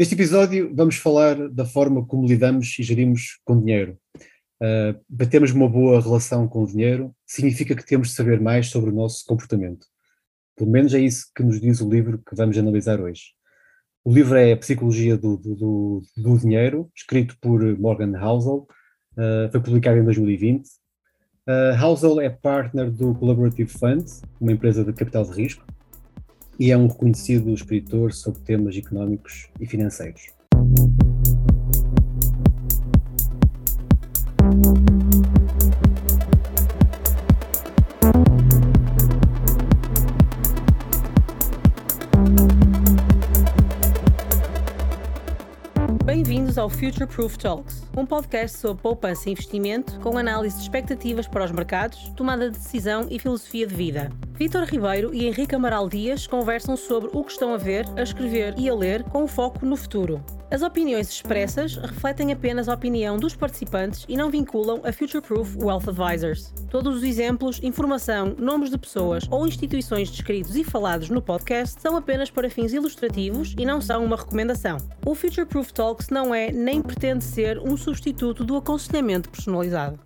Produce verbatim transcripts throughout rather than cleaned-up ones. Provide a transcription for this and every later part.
Neste episódio vamos falar da forma como lidamos e gerimos com dinheiro. Uh, para termos uma boa relação com o dinheiro, significa que temos de saber mais sobre o nosso comportamento. Pelo menos é isso que nos diz o livro que vamos analisar hoje. O livro é A Psicologia do, do, do Dinheiro, escrito por Morgan Housel, uh, foi publicado em dois mil e vinte. Uh, Housel é partner do Collaborative Fund, uma empresa de capital de risco, e é um reconhecido escritor sobre temas económicos e financeiros. Bem-vindos ao Future Proof Talks, um podcast sobre poupança e investimento com análise de expectativas para os mercados, tomada de decisão e filosofia de vida. Vitor Ribeiro e Henrique Amaral Dias conversam sobre o que estão a ver, a escrever e a ler com foco no futuro. As opiniões expressas refletem apenas a opinião dos participantes e não vinculam a Futureproof Wealth Advisors. Todos os exemplos, informação, nomes de pessoas ou instituições descritos e falados no podcast são apenas para fins ilustrativos e não são uma recomendação. O Futureproof Talks não é nem pretende ser um substituto do aconselhamento personalizado.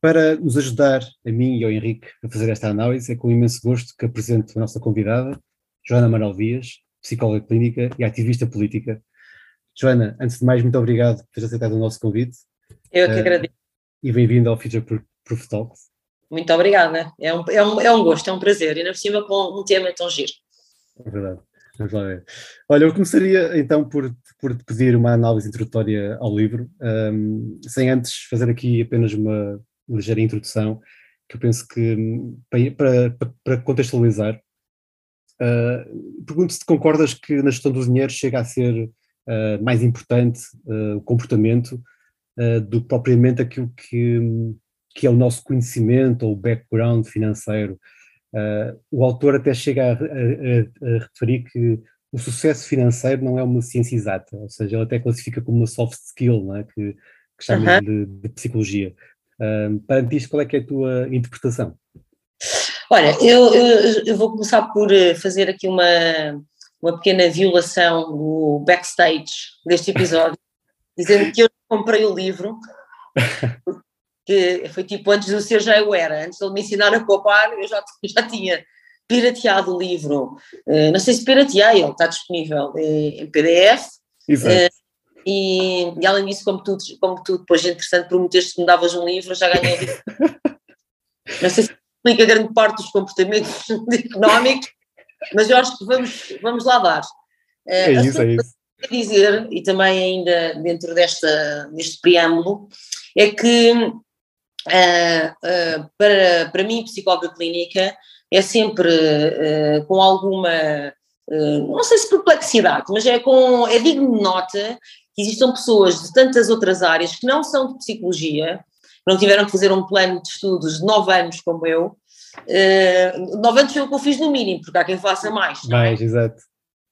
Para nos ajudar, a mim e ao Henrique, a fazer esta análise, é com imenso gosto que apresento a nossa convidada, Joana Amaral Dias, psicóloga clínica e ativista política. Joana, antes de mais, muito obrigado por ter aceitado o nosso convite. Eu que uh, agradeço. E bem-vinda ao Future Proof Talks. Muito obrigada. É um, é, um, é um gosto, é um prazer. E ainda por cima com um tema tão giro. É verdade. Vamos lá ver. Olha, eu começaria então por, por te pedir uma análise introdutória ao livro, um, sem antes fazer aqui apenas uma ligeira introdução, que eu penso que, para, para, para contextualizar, Uh, pergunto se concordas que na gestão do dinheiro chega a ser uh, mais importante uh, o comportamento uh, do que propriamente aquilo que, que é o nosso conhecimento ou o background financeiro. Uh, o autor até chega a, a, a referir que o sucesso financeiro não é uma ciência exata, ou seja, ele até classifica como uma soft skill, não é? que, que chama de, de psicologia. Uh, perante isto, qual é que é a tua interpretação? Olha, eu, eu, eu vou começar por fazer aqui uma, uma pequena violação do backstage deste episódio, dizendo que eu comprei o livro, que foi tipo antes de eu ser já eu era, antes de ele me ensinar a poupar, eu já, já tinha pirateado o livro, não sei se pirateei, ele está disponível em P D F. Exato. E, e além disso, como tu, como tu depois, interessante, prometeste que me davas um livro, eu já ganhei o livro, não sei se explica grande parte dos comportamentos económicos, mas eu acho que vamos, vamos lá dar. É uh, isso, é isso. O que eu dizer, e também ainda dentro desta, deste preâmbulo, é que uh, uh, para, para mim, psicóloga clínica, é sempre uh, com alguma, uh, não sei se perplexidade, mas é, com, é digno de nota que existam pessoas de tantas outras áreas que não são de psicologia, não tiveram que fazer um plano de estudos de nove anos, como eu. Uh, nove anos foi o que eu fiz no mínimo, porque há quem faça mais. Mais, exato.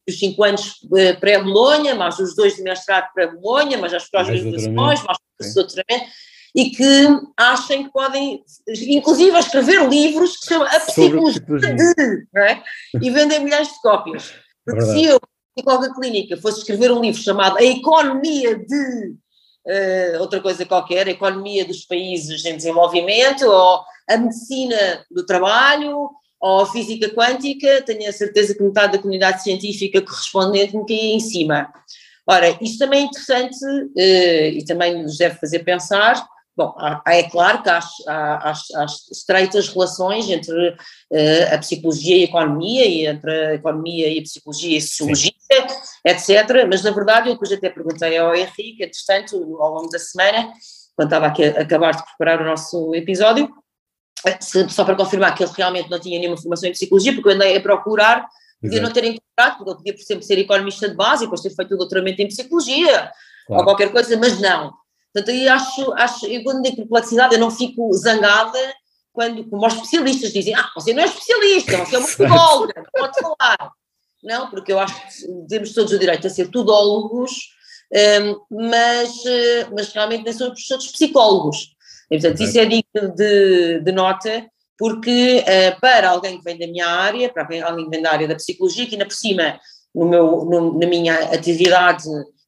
Os cinco anos uh, pré-Bolonha, mais os dois de mestrado pré-Bolonha, mais as pós-graduações, mais os doutoramentos, e que achem que podem, inclusive, escrever livros que se chamam A Psicologia de, não é? E vendem milhares de cópias. Porque é se eu, psicóloga clínica, fosse escrever um livro chamado A Economia de... Uh, outra coisa qualquer, a economia dos países em desenvolvimento, ou a medicina do trabalho, ou a física quântica, tenho a certeza que metade da comunidade científica correspondente me caía em cima. Ora, isto também é interessante uh, e também nos deve fazer pensar. Bom, há, há, é claro que há, há, há, há estreitas relações entre uh, a psicologia e a economia, e entre a economia e a psicologia e a sociologia, etcétera. Mas, na verdade, eu depois até perguntei ao Henrique, entretanto, ao longo da semana, quando estava aqui a acabar de preparar o nosso episódio, se, só para confirmar que ele realmente não tinha nenhuma formação em psicologia, porque eu andei a procurar, podia não ter encontrado, porque ele podia, por exemplo, ser economista de base e depois ter feito o doutoramento em psicologia, claro, ou qualquer coisa, mas não. Portanto, aí acho, acho, eu quando digo perplexidade, eu não fico zangada quando, como os especialistas dizem, ah, você não é especialista, você é uma psicóloga, não pode falar. Não, porque eu acho que temos todos o direito a ser tudólogos, mas, mas realmente nem somos todos psicólogos. E, portanto, isso é digno de, de nota, porque para alguém que vem da minha área, para alguém que vem da área da psicologia, que ainda por cima no meu, no, na minha atividade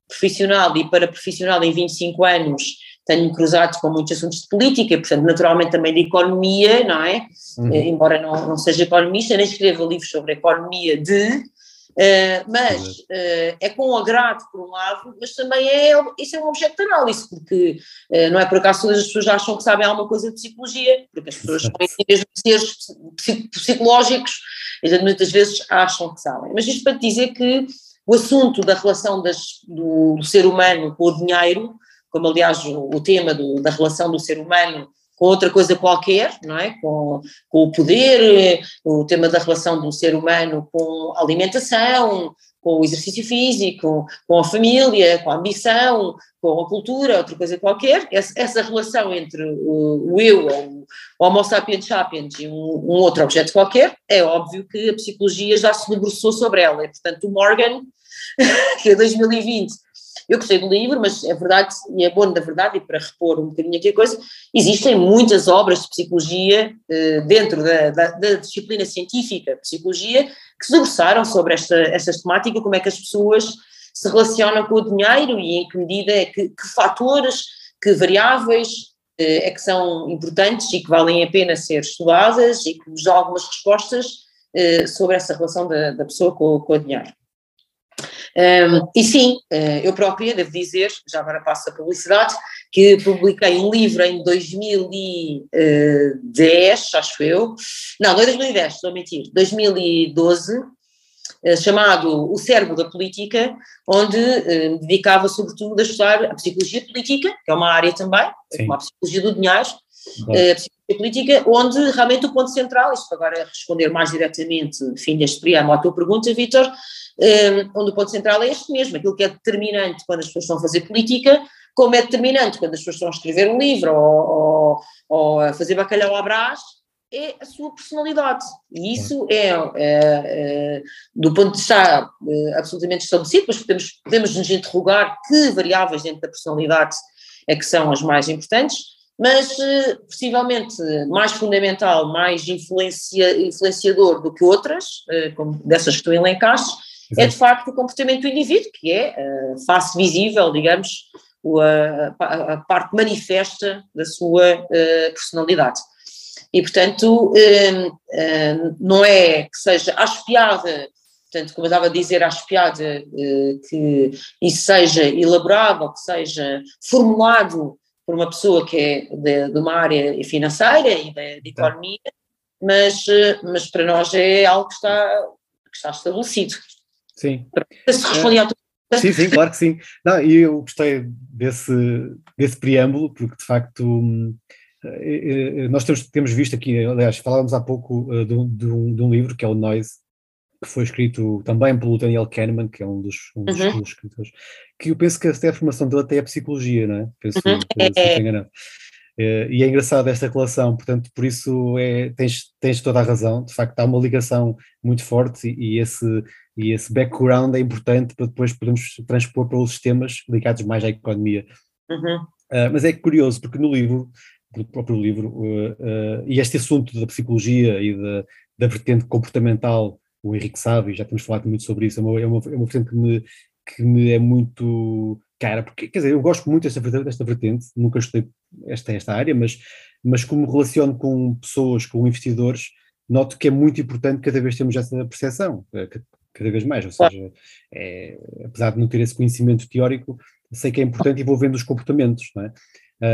profissional e para profissional em vinte e cinco anos tenho cruzado com muitos assuntos de política, portanto naturalmente também de economia, não é? Uhum. Embora não, não seja economista, nem escreva livros sobre a economia de, uh, mas uh, é com agrado por um lado, mas também é, isso é um objeto de análise, porque uh, não é por acaso as pessoas acham que sabem alguma coisa de psicologia, porque as pessoas são mesmo seres psicológicos, e muitas vezes acham que sabem, mas isto para dizer que o assunto da relação das, do, do ser humano com o dinheiro, como aliás o, o tema do, da relação do ser humano com outra coisa qualquer, não é? Com, com o poder, o tema da relação do ser humano com a alimentação, com o exercício físico, com a família, com a ambição, com a cultura, outra coisa qualquer, essa, essa relação entre o, o eu, o homo sapiens sapiens e um, um outro objeto qualquer, é óbvio que a psicologia já se debruçou sobre ela, e portanto o Morgan, que é dois mil e vinte, eu gostei do livro, mas é verdade, e é bom da verdade, e para repor um bocadinho aqui a coisa, existem muitas obras de psicologia eh, dentro da, da, da disciplina científica, psicologia, que se debruçaram sobre esta, esta temática, como é que as pessoas se relacionam com o dinheiro e em que medida é que, que fatores, que variáveis eh, é que são importantes e que valem a pena ser estudadas e que nos dão algumas respostas eh, sobre essa relação da, da pessoa com, com o dinheiro. Um, e sim, eu própria devo dizer, já agora passo a publicidade, que publiquei um livro em dois mil e dez, acho eu, não, não é dois mil e dez, estou a mentir, dois mil e doze, chamado O Cérebro da Política, onde me dedicava sobretudo a estudar a psicologia política, que é uma área também, sim, como a psicologia do dinheiro, a psicologia política, onde realmente o ponto central, isto agora é responder mais diretamente, fim deste programa, à tua pergunta, Vítor, Um, onde o ponto central é este mesmo, aquilo que é determinante quando as pessoas estão a fazer política, como é determinante quando as pessoas estão a escrever um livro ou, ou, ou a fazer bacalhau à brás, é a sua personalidade, e isso é, é, é do ponto de vista é, absolutamente estabelecido, mas podemos, podemos nos interrogar que variáveis dentro da personalidade é que são as mais importantes, mas possivelmente mais fundamental, mais influencia, influenciador do que outras, como dessas que tu elencaste, é de facto o comportamento do indivíduo, que é a face visível, digamos, a parte manifesta da sua personalidade. E, portanto, não é que seja aspiada, portanto, como eu estava a dizer, aspiada que isso seja elaborado ou que seja formulado por uma pessoa que é de, de uma área financeira e de, de economia, mas, mas para nós é algo que está, que está estabelecido. Sim. É, sim, sim, claro que sim. Não, e eu gostei desse, desse preâmbulo, porque de facto nós temos, temos visto aqui, aliás, falávamos há pouco de um, de um, de um livro que é o Noise, que foi escrito também pelo Daniel Kahneman, que é um dos, um dos, uhum. dos escritores, que eu penso que até a formação dele até é psicologia, não é? Penso, uhum. penso que é. Enganado. E é engraçado esta relação, portanto, por isso é, tens, tens toda a razão, de facto há uma ligação muito forte e, e, esse, e esse background é importante para depois podermos transpor para outros temas ligados mais à economia. Uhum. Uh, mas é curioso, porque no livro, no próprio livro, uh, uh, e este assunto da psicologia e da, da vertente comportamental, o Henrique sabe, já temos falado muito sobre isso, é uma, é uma, é uma vertente que me, que me é muito... Cara, porque, quer dizer, eu gosto muito desta vertente, desta vertente nunca estudei esta, esta área, mas, mas como relaciono com pessoas, com investidores, noto que é muito importante cada vez termos essa percepção, cada vez mais, ou seja, é, apesar de não ter esse conhecimento teórico, sei que é importante e vou vendo os comportamentos, não é?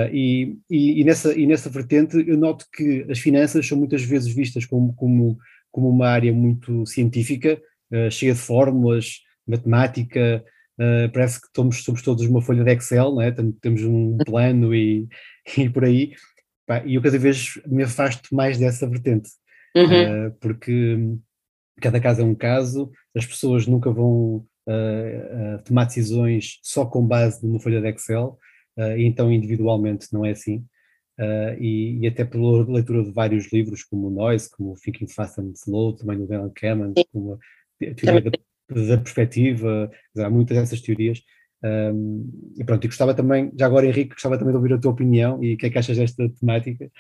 Uh, e, e, e, nessa, e nessa vertente eu noto que as finanças são muitas vezes vistas como, como, como uma área muito científica, uh, cheia de fórmulas, matemática... Uh, parece que somos, somos todos uma folha de Excel, não é? Temos um plano e, e por aí, e eu cada vez me afasto mais dessa vertente, uhum. uh, porque cada caso é um caso, as pessoas nunca vão uh, uh, tomar decisões só com base numa folha de Excel, uh, e então individualmente não é assim, uh, e, e até pela leitura de vários livros, como o Noise, como o Thinking Fast and Slow, também do Daniel Kahneman, como a teoria da da perspectiva, há muitas dessas teorias, um, e pronto, e gostava também, já agora Henrique, gostava também de ouvir a tua opinião e o que é que achas desta temática,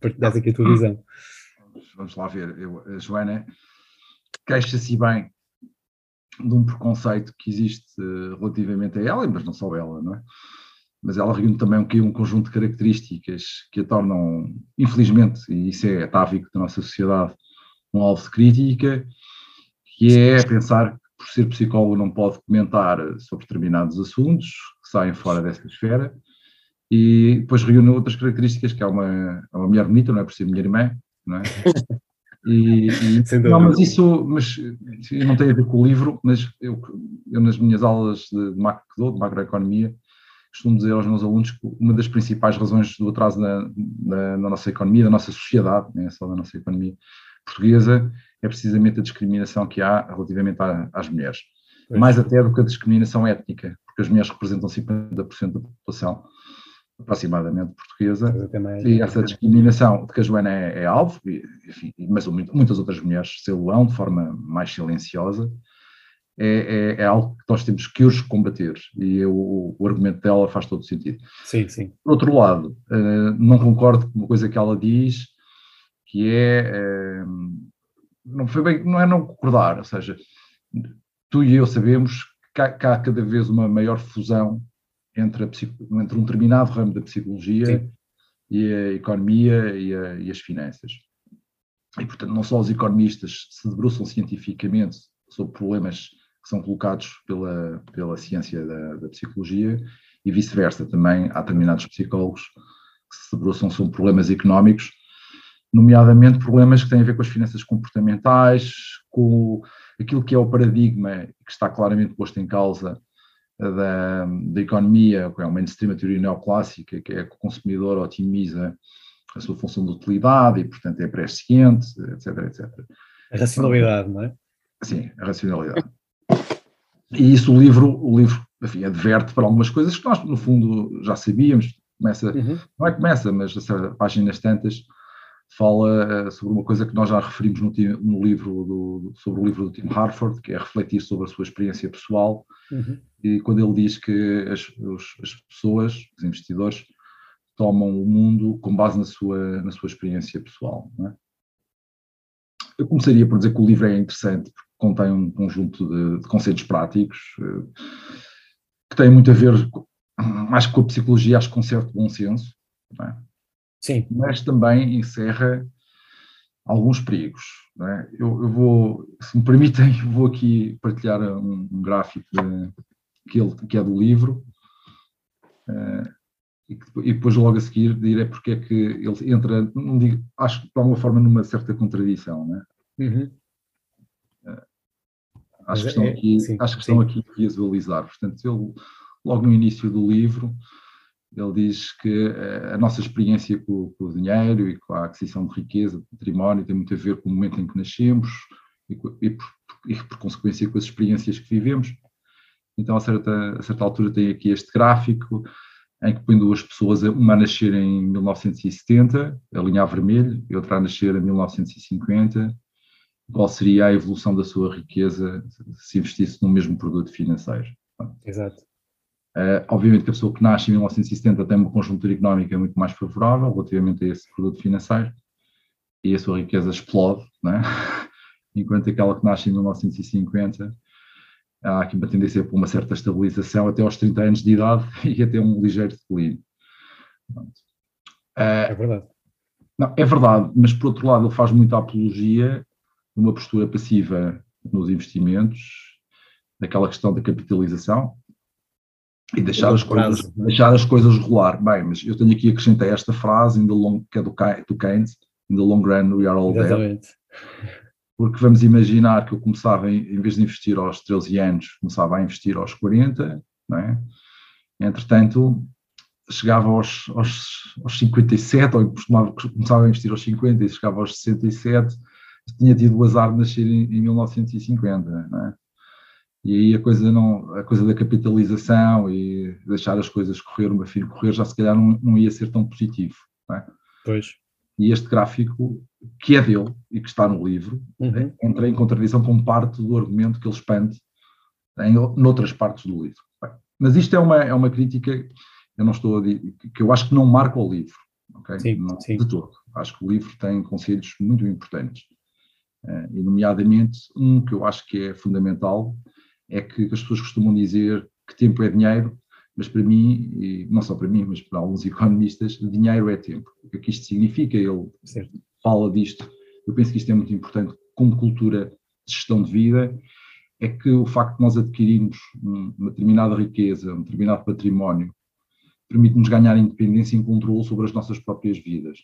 partilhas aqui a tua visão. Vamos lá ver, eu, a Joana queixa-se bem de um preconceito que existe relativamente a ela, mas não só ela, não é? Mas ela reúne também um, um conjunto de características que a tornam, infelizmente, e isso é atávico da nossa sociedade, um alvo de crítica, que é pensar que por ser psicólogo não pode comentar sobre determinados assuntos que saem fora dessa esfera, e depois reúne outras características, que é uma, uma mulher bonita, não é por ser minha irmã, não é? E, e, não, mas isso mas, não tem a ver com o livro, mas eu, eu nas minhas aulas de, de, macro, de macroeconomia costumo dizer aos meus alunos que uma das principais razões do atraso na, na, na nossa economia, da nossa sociedade, não é só da nossa economia portuguesa, é precisamente a discriminação que há relativamente à, às mulheres. É. Mais até do que a discriminação étnica, porque as mulheres representam cinquenta por cento da população aproximadamente portuguesa, é. E essa discriminação de que a Joana é, é alvo, e, enfim, mas muitas outras mulheres celulão de forma mais silenciosa, é, é, é algo que nós temos que hoje combater, e eu, o argumento dela faz todo sentido. Sim, sim. Por outro lado, não concordo com uma coisa que ela diz, que é, não foi bem, não é não concordar, ou seja, tu e eu sabemos que há, que há cada vez uma maior fusão entre, a, entre um determinado ramo da psicologia, sim, e a economia e, a, e as finanças. E, portanto, não só os economistas se debruçam cientificamente sobre problemas que são colocados pela, pela ciência da, da psicologia, e vice-versa, também há determinados psicólogos que se debruçam sobre problemas económicos, nomeadamente problemas que têm a ver com as finanças comportamentais, com aquilo que é o paradigma que está claramente posto em causa Da, da economia, que é uma mainstream teoria neoclássica, que é que o consumidor otimiza a sua função de utilidade e, portanto, é presciente, etc, etcétera. A racionalidade, não é? Sim, a racionalidade. E isso o livro, o livro, enfim, adverte para algumas coisas que nós, no fundo, já sabíamos. Começa, uhum. Não é que começa, mas a páginas tantas fala sobre uma coisa que nós já referimos no, no livro do, sobre o livro do Tim Harford, que é refletir sobre a sua experiência pessoal. Uhum. E quando ele diz que as, os, as pessoas, os investidores, tomam o mundo com base na sua, na sua experiência pessoal, não é? Eu começaria por dizer que o livro é interessante porque contém um conjunto de, de conceitos práticos que têm muito a ver com, mais que com a psicologia, acho que com um certo bom senso, não é? Sim. Mas também encerra alguns perigos, não é? Eu, eu vou, se me permitem, vou aqui partilhar um, um gráfico de, que, ele, que é do livro, uh, e, que, e depois logo a seguir direi porque é que ele entra, não digo, acho que de alguma forma numa certa contradição, não é? Uhum. Uh, acho, que estão aqui, sim, acho que estão sim. aqui a visualizar, portanto, ele, logo no início do livro, ele diz que a nossa experiência com, com o dinheiro e com a aquisição de riqueza, de património, tem muito a ver com o momento em que nascemos e, e, por, e por consequência, com as experiências que vivemos. Então, a certa, a certa altura tem aqui este gráfico em que põe duas pessoas, uma a nascer em mil novecentos e setenta, a linha a vermelho, e outra a nascer em mil novecentos e cinquenta. Qual seria a evolução da sua riqueza se investisse no mesmo produto financeiro? Exato. Uh, obviamente que a pessoa que nasce em mil novecentos e setenta tem uma conjuntura económica muito mais favorável relativamente a esse produto financeiro e a sua riqueza explode, não é? Enquanto aquela que nasce em mil novecentos e cinquenta, há aqui uma tendência para uma certa estabilização até aos trinta anos de idade e até um ligeiro declínio. Uh, é verdade. Não, é verdade, mas por outro lado ele faz muita apologia de uma postura passiva nos investimentos, daquela questão da capitalização, e deixar as, coisas, deixar as coisas rolar. Bem, mas eu tenho aqui acrescentar esta frase, in the long, que é do, do Keynes, in the long run we are all there. Exatamente. Porque vamos imaginar que eu começava, em, em vez de investir aos treze anos, começava a investir aos quarenta, não é? Entretanto, chegava aos, aos, aos cinquenta e sete, ou começava a investir aos cinquenta e chegava aos sessenta e sete, tinha tido o azar de nascer em, em mil novecentos e cinquenta, não é? E aí a coisa, não, a coisa da capitalização e deixar as coisas correr, uma firma correr, já se calhar não, não ia ser tão positivo, não é? Pois. E este gráfico, que é dele e que está no livro, uhum, entra em contradição com parte do argumento que ele expande em noutras partes do livro. Bem, mas isto é uma, é uma crítica que eu, não estou a, que eu acho que não marca o livro, okay? Sim, não, sim. De todo. Acho que o livro tem conselhos muito importantes, uh, e nomeadamente um que eu acho que é fundamental, é que as pessoas costumam dizer que tempo é dinheiro, mas para mim, e não só para mim, mas para alguns economistas, dinheiro é tempo. O que é que isto significa? Ele certo. Fala disto. Eu penso que isto é muito importante como cultura de gestão de vida, é que o facto de nós adquirirmos uma determinada riqueza, um determinado património, permite-nos ganhar independência e controle sobre as nossas próprias vidas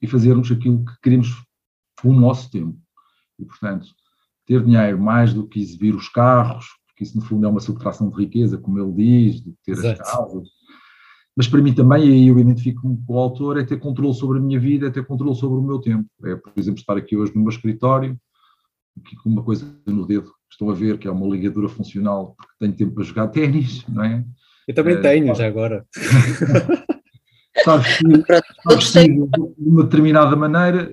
e fazermos aquilo que queremos com o nosso tempo. E, portanto, ter dinheiro mais do que exibir os carros, porque isso, no fundo, é uma subtração de riqueza, como ele diz, de ter Exato. As casas. Mas para mim também, e aí eu identifico-me com o autor, é ter controle sobre a minha vida, é ter controle sobre o meu tempo. É, por exemplo, estar aqui hoje no meu escritório, aqui com uma coisa no dedo que estão a ver, que é uma ligadura funcional, porque tenho tempo para jogar ténis, não é? Eu também é, tenho, claro. Já agora. Sabes que, sabes que, de uma determinada maneira,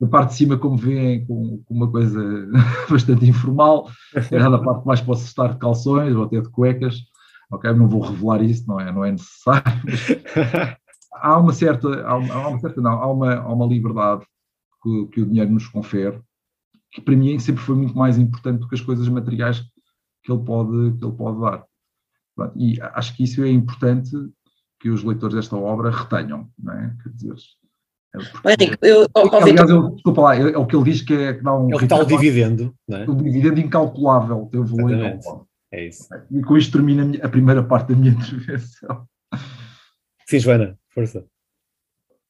da parte de cima, como veem, com, com uma coisa bastante informal, era da parte que mais posso estar de calções ou até de cuecas, ok? Não vou revelar isso, não é, não é necessário. Há uma certa, há uma, há uma certa não, há uma, há uma liberdade que, que o dinheiro nos confere, que para mim sempre foi muito mais importante do que as coisas materiais que ele pode, que ele pode dar. E acho que isso é importante que os leitores desta obra retenham, não é? Quer dizer, é porque, eu, eu, aliás, eu, desculpa lá, é, é o que ele diz que é que dá um... É o tal dividendo, não é? O dividendo incalculável, eu vou ler. É isso. E com isto termina a, minha, a primeira parte da minha intervenção. Sim, Joana, força.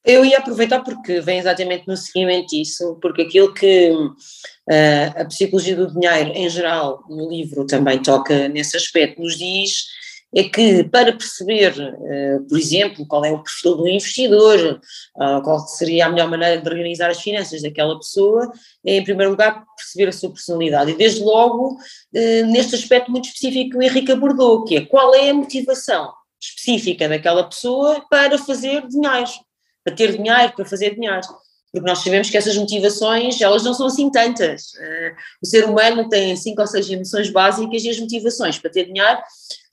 Eu ia aproveitar porque vem exatamente no seguimento disso, porque aquilo que uh, a psicologia do dinheiro em geral, no livro também toca nesse aspecto, nos diz é que para perceber, uh, por exemplo, qual é o perfil do investidor, uh, qual seria a melhor maneira de organizar as finanças daquela pessoa, é em primeiro lugar perceber a sua personalidade e desde logo uh, neste aspecto muito específico que o Henrique abordou, que é qual é a motivação específica daquela pessoa para fazer dinheiro. Para ter dinheiro, para fazer dinheiro, porque nós sabemos que essas motivações, elas não são assim tantas, o ser humano tem cinco ou seis emoções básicas e as motivações para ter dinheiro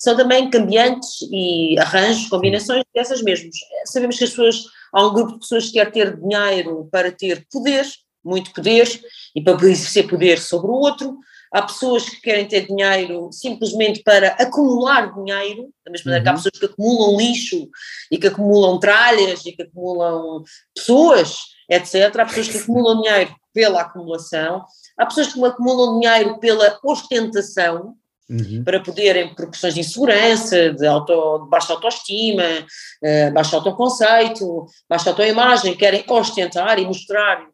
são também cambiantes e arranjos, combinações dessas mesmas. Sabemos que as pessoas, há um grupo de pessoas que quer ter dinheiro para ter poder, muito poder, e para exercer poder sobre o outro. Há pessoas que querem ter dinheiro simplesmente para acumular dinheiro, da mesma maneira que há pessoas que acumulam lixo e que acumulam tralhas e que acumulam pessoas, etcétera. Há pessoas que acumulam dinheiro pela acumulação, há pessoas que acumulam dinheiro pela ostentação, uhum. para poderem, por questões de insegurança, de, auto, de baixa autoestima, uh, baixo autoconceito, baixa autoimagem, querem ostentar e mostrar.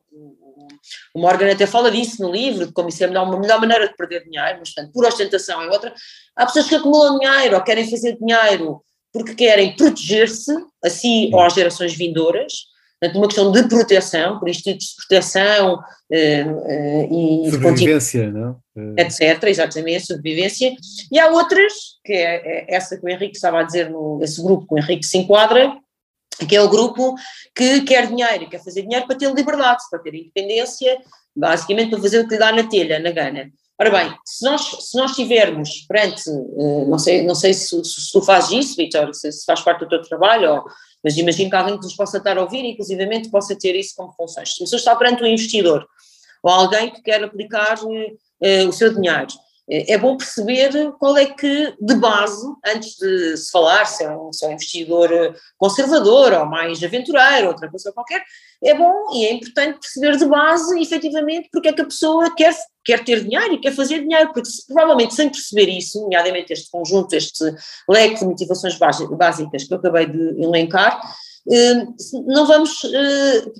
O Morgan até fala disso no livro, de como isso é uma melhor maneira de perder dinheiro, mas portanto, por ostentação é outra. Há pessoas que acumulam dinheiro ou querem fazer dinheiro porque querem proteger-se a si ou às gerações vindouras, portanto uma questão de proteção, por institutos de proteção eh, eh, e… Sobrevivência, não? Etc, exatamente, sobrevivência. E há outras, que é, é essa que o Henrique estava a dizer, no, esse grupo que o Henrique se enquadra, que é o grupo que quer dinheiro, quer fazer dinheiro para ter liberdade, para ter independência, basicamente para fazer o que lhe dá na telha, na gana. Ora bem, se nós, se nós tivermos perante, não sei, não sei se, se tu fazes isso, Vitor, se, se faz parte do teu trabalho, ou, mas imagino que alguém que nos possa estar a ouvir, inclusivamente possa ter isso como funções. Se você está perante um investidor, ou alguém que quer aplicar uh, o seu dinheiro, é bom perceber qual é que, de base, antes de se falar se é um, se é um investidor conservador ou mais aventureiro, outra coisa qualquer, é bom e é importante perceber de base, efetivamente, porque é que a pessoa quer, quer ter dinheiro e quer fazer dinheiro, porque se, provavelmente sem perceber isso, nomeadamente este conjunto, este leque de motivações básicas que eu acabei de elencar, não vamos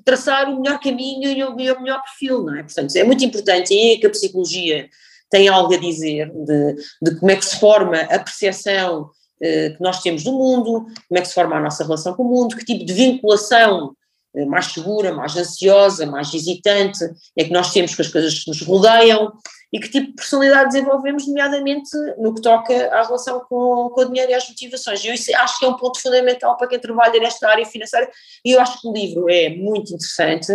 traçar o melhor caminho e o melhor perfil, não é? Portanto, é muito importante, e é que a psicologia tem algo a dizer de, de como é que se forma a percepção eh, que nós temos do mundo, como é que se forma a nossa relação com o mundo, que tipo de vinculação eh, mais segura, mais ansiosa, mais hesitante é que nós temos com as coisas que nos rodeiam e que tipo de personalidade desenvolvemos, nomeadamente no que toca à relação com, com o dinheiro e às motivações. Eu isso acho que é um ponto fundamental para quem trabalha nesta área financeira e eu acho que o livro é muito interessante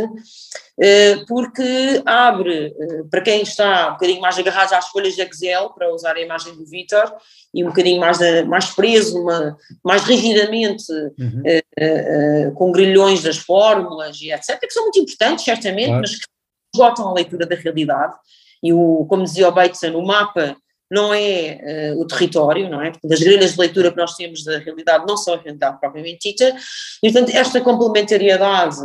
porque abre, para quem está um bocadinho mais agarrado às folhas de Excel, para usar a imagem do Vítor, e um bocadinho mais, mais preso, uma, mais rigidamente uhum. uh, uh, com grilhões das fórmulas e etcétera, que são muito importantes, certamente, claro. Mas que esgotam a leitura da realidade. E, o, como dizia o Bateson, o mapa não é uh, o território, não é? Portanto, as grelhas de leitura que nós temos da realidade não são a realidade propriamente dita, e portanto esta complementariedade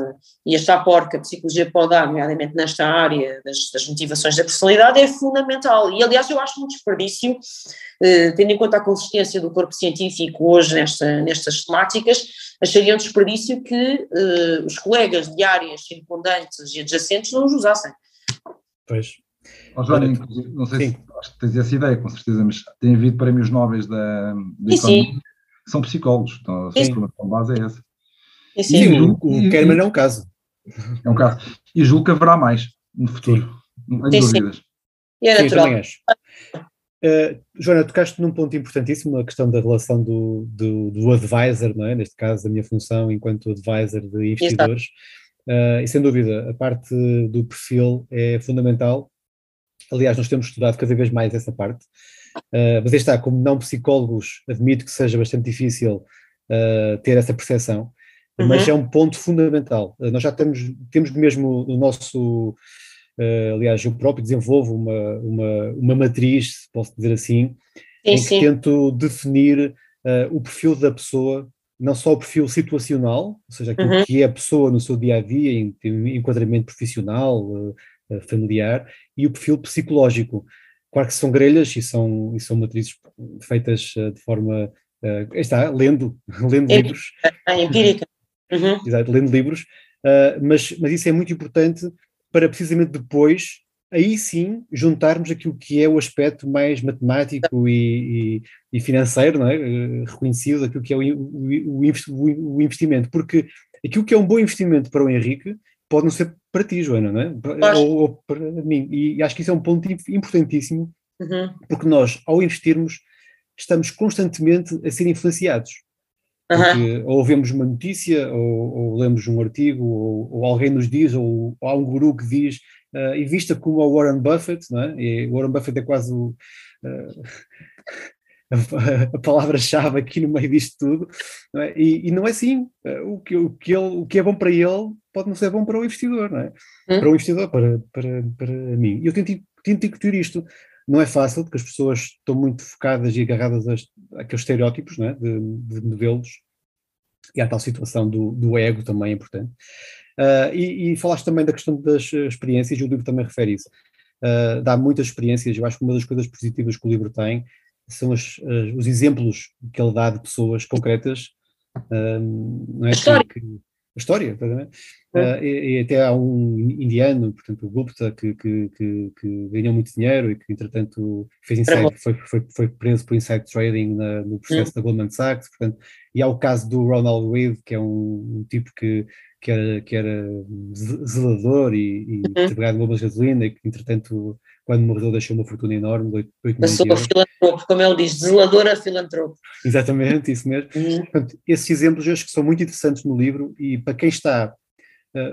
e este aporte que a psicologia pode dar, nomeadamente nesta área das, das motivações da personalidade, é fundamental. E aliás eu acho um desperdício, uh, tendo em conta a consistência do corpo científico hoje nesta, nestas temáticas, acharia um desperdício que uh, os colegas de áreas circundantes e adjacentes não os usassem. Pois. Oh, Joana, não sei sim. se acho que tens essa ideia, com certeza, mas tem havido prémios nobres da, da economia, que são psicólogos, então a sua formação base é essa. E, sim, e o, o Kahneman é um caso. É um caso. E julgo que haverá mais no futuro, sim. não tenho sim, dúvidas. Sim. E é natural. Sim, também acho. Uh, Joana, tocaste num ponto importantíssimo, a questão da relação do, do, do advisor, não é? Neste caso, a minha função enquanto advisor de investidores, uh, e sem dúvida, a parte do perfil é fundamental. Aliás, nós temos estudado cada vez mais essa parte, uh, mas aí está, como não psicólogos, admito que seja bastante difícil uh, ter essa percepção, uhum. mas é um ponto fundamental. Uh, nós já temos, temos mesmo o nosso, uh, aliás, eu próprio desenvolvo uma, uma, uma matriz, se posso dizer assim, sim, em que sim. tento definir uh, o perfil da pessoa, não só o perfil situacional, ou seja, aquilo uhum. que é a pessoa no seu dia-a-dia, em, em enquadramento profissional, uh, familiar, e o perfil psicológico. Claro que são grelhas e são, e são matrizes feitas de forma, uh, está, lendo, lendo é, livros. É empírica. Uhum. Exato, lendo livros, uh, mas, mas isso é muito importante para precisamente depois, aí sim, juntarmos aquilo que é o aspecto mais matemático e, e, e financeiro, não é? Uh, reconhecido, aquilo que é o, o, o investimento, porque aquilo que é um bom investimento para o Henrique pode não ser para ti, Joana, não é? Ou, ou para mim. E acho que isso é um ponto importantíssimo, uhum. porque nós, ao investirmos, estamos constantemente a ser influenciados. Uhum. Porque ou vemos uma notícia, ou, ou lemos um artigo, ou, ou alguém nos diz, ou, ou há um guru que diz, uh, invista como o Warren Buffett, não é? E o Warren Buffett é quase o, uh, a, a palavra-chave aqui no meio disto tudo, não é? E, e não é assim. Uh, o, que, o, que ele, o que é bom para ele pode não ser bom para o investidor, não é? Hum. Para o investidor, para, para, para mim. E eu tento, tento discutir isto. Não é fácil, porque as pessoas estão muito focadas e agarradas às, àqueles estereótipos, não é? De, de modelos, e há tal situação do, do ego também importante. Uh, e, e falaste também da questão das experiências, e o livro também refere isso. Uh, dá muitas experiências, eu acho que uma das coisas positivas que o livro tem são as, as, os exemplos que ele dá de pessoas concretas, uh, não é? Que, a história, exatamente. Uh, e, e até há um indiano, portanto, o Gupta, que, que, que, que ganhou muito dinheiro e que, entretanto, fez inside, foi, foi, foi preso por inside trading na, no processo uhum. da Goldman Sachs, portanto, e há o caso do Ronald Reed, que é um, um tipo que, que, era, que era zelador e, e uhum. trabalhava em bombas de gasolina e que, entretanto, quando morreu deixou uma fortuna enorme de oito milhões de euros. Passou filantropo, como ele diz, zelador a filantropo. Exatamente, isso mesmo. Uhum. Portanto, esses exemplos eu acho que são muito interessantes no livro e para quem está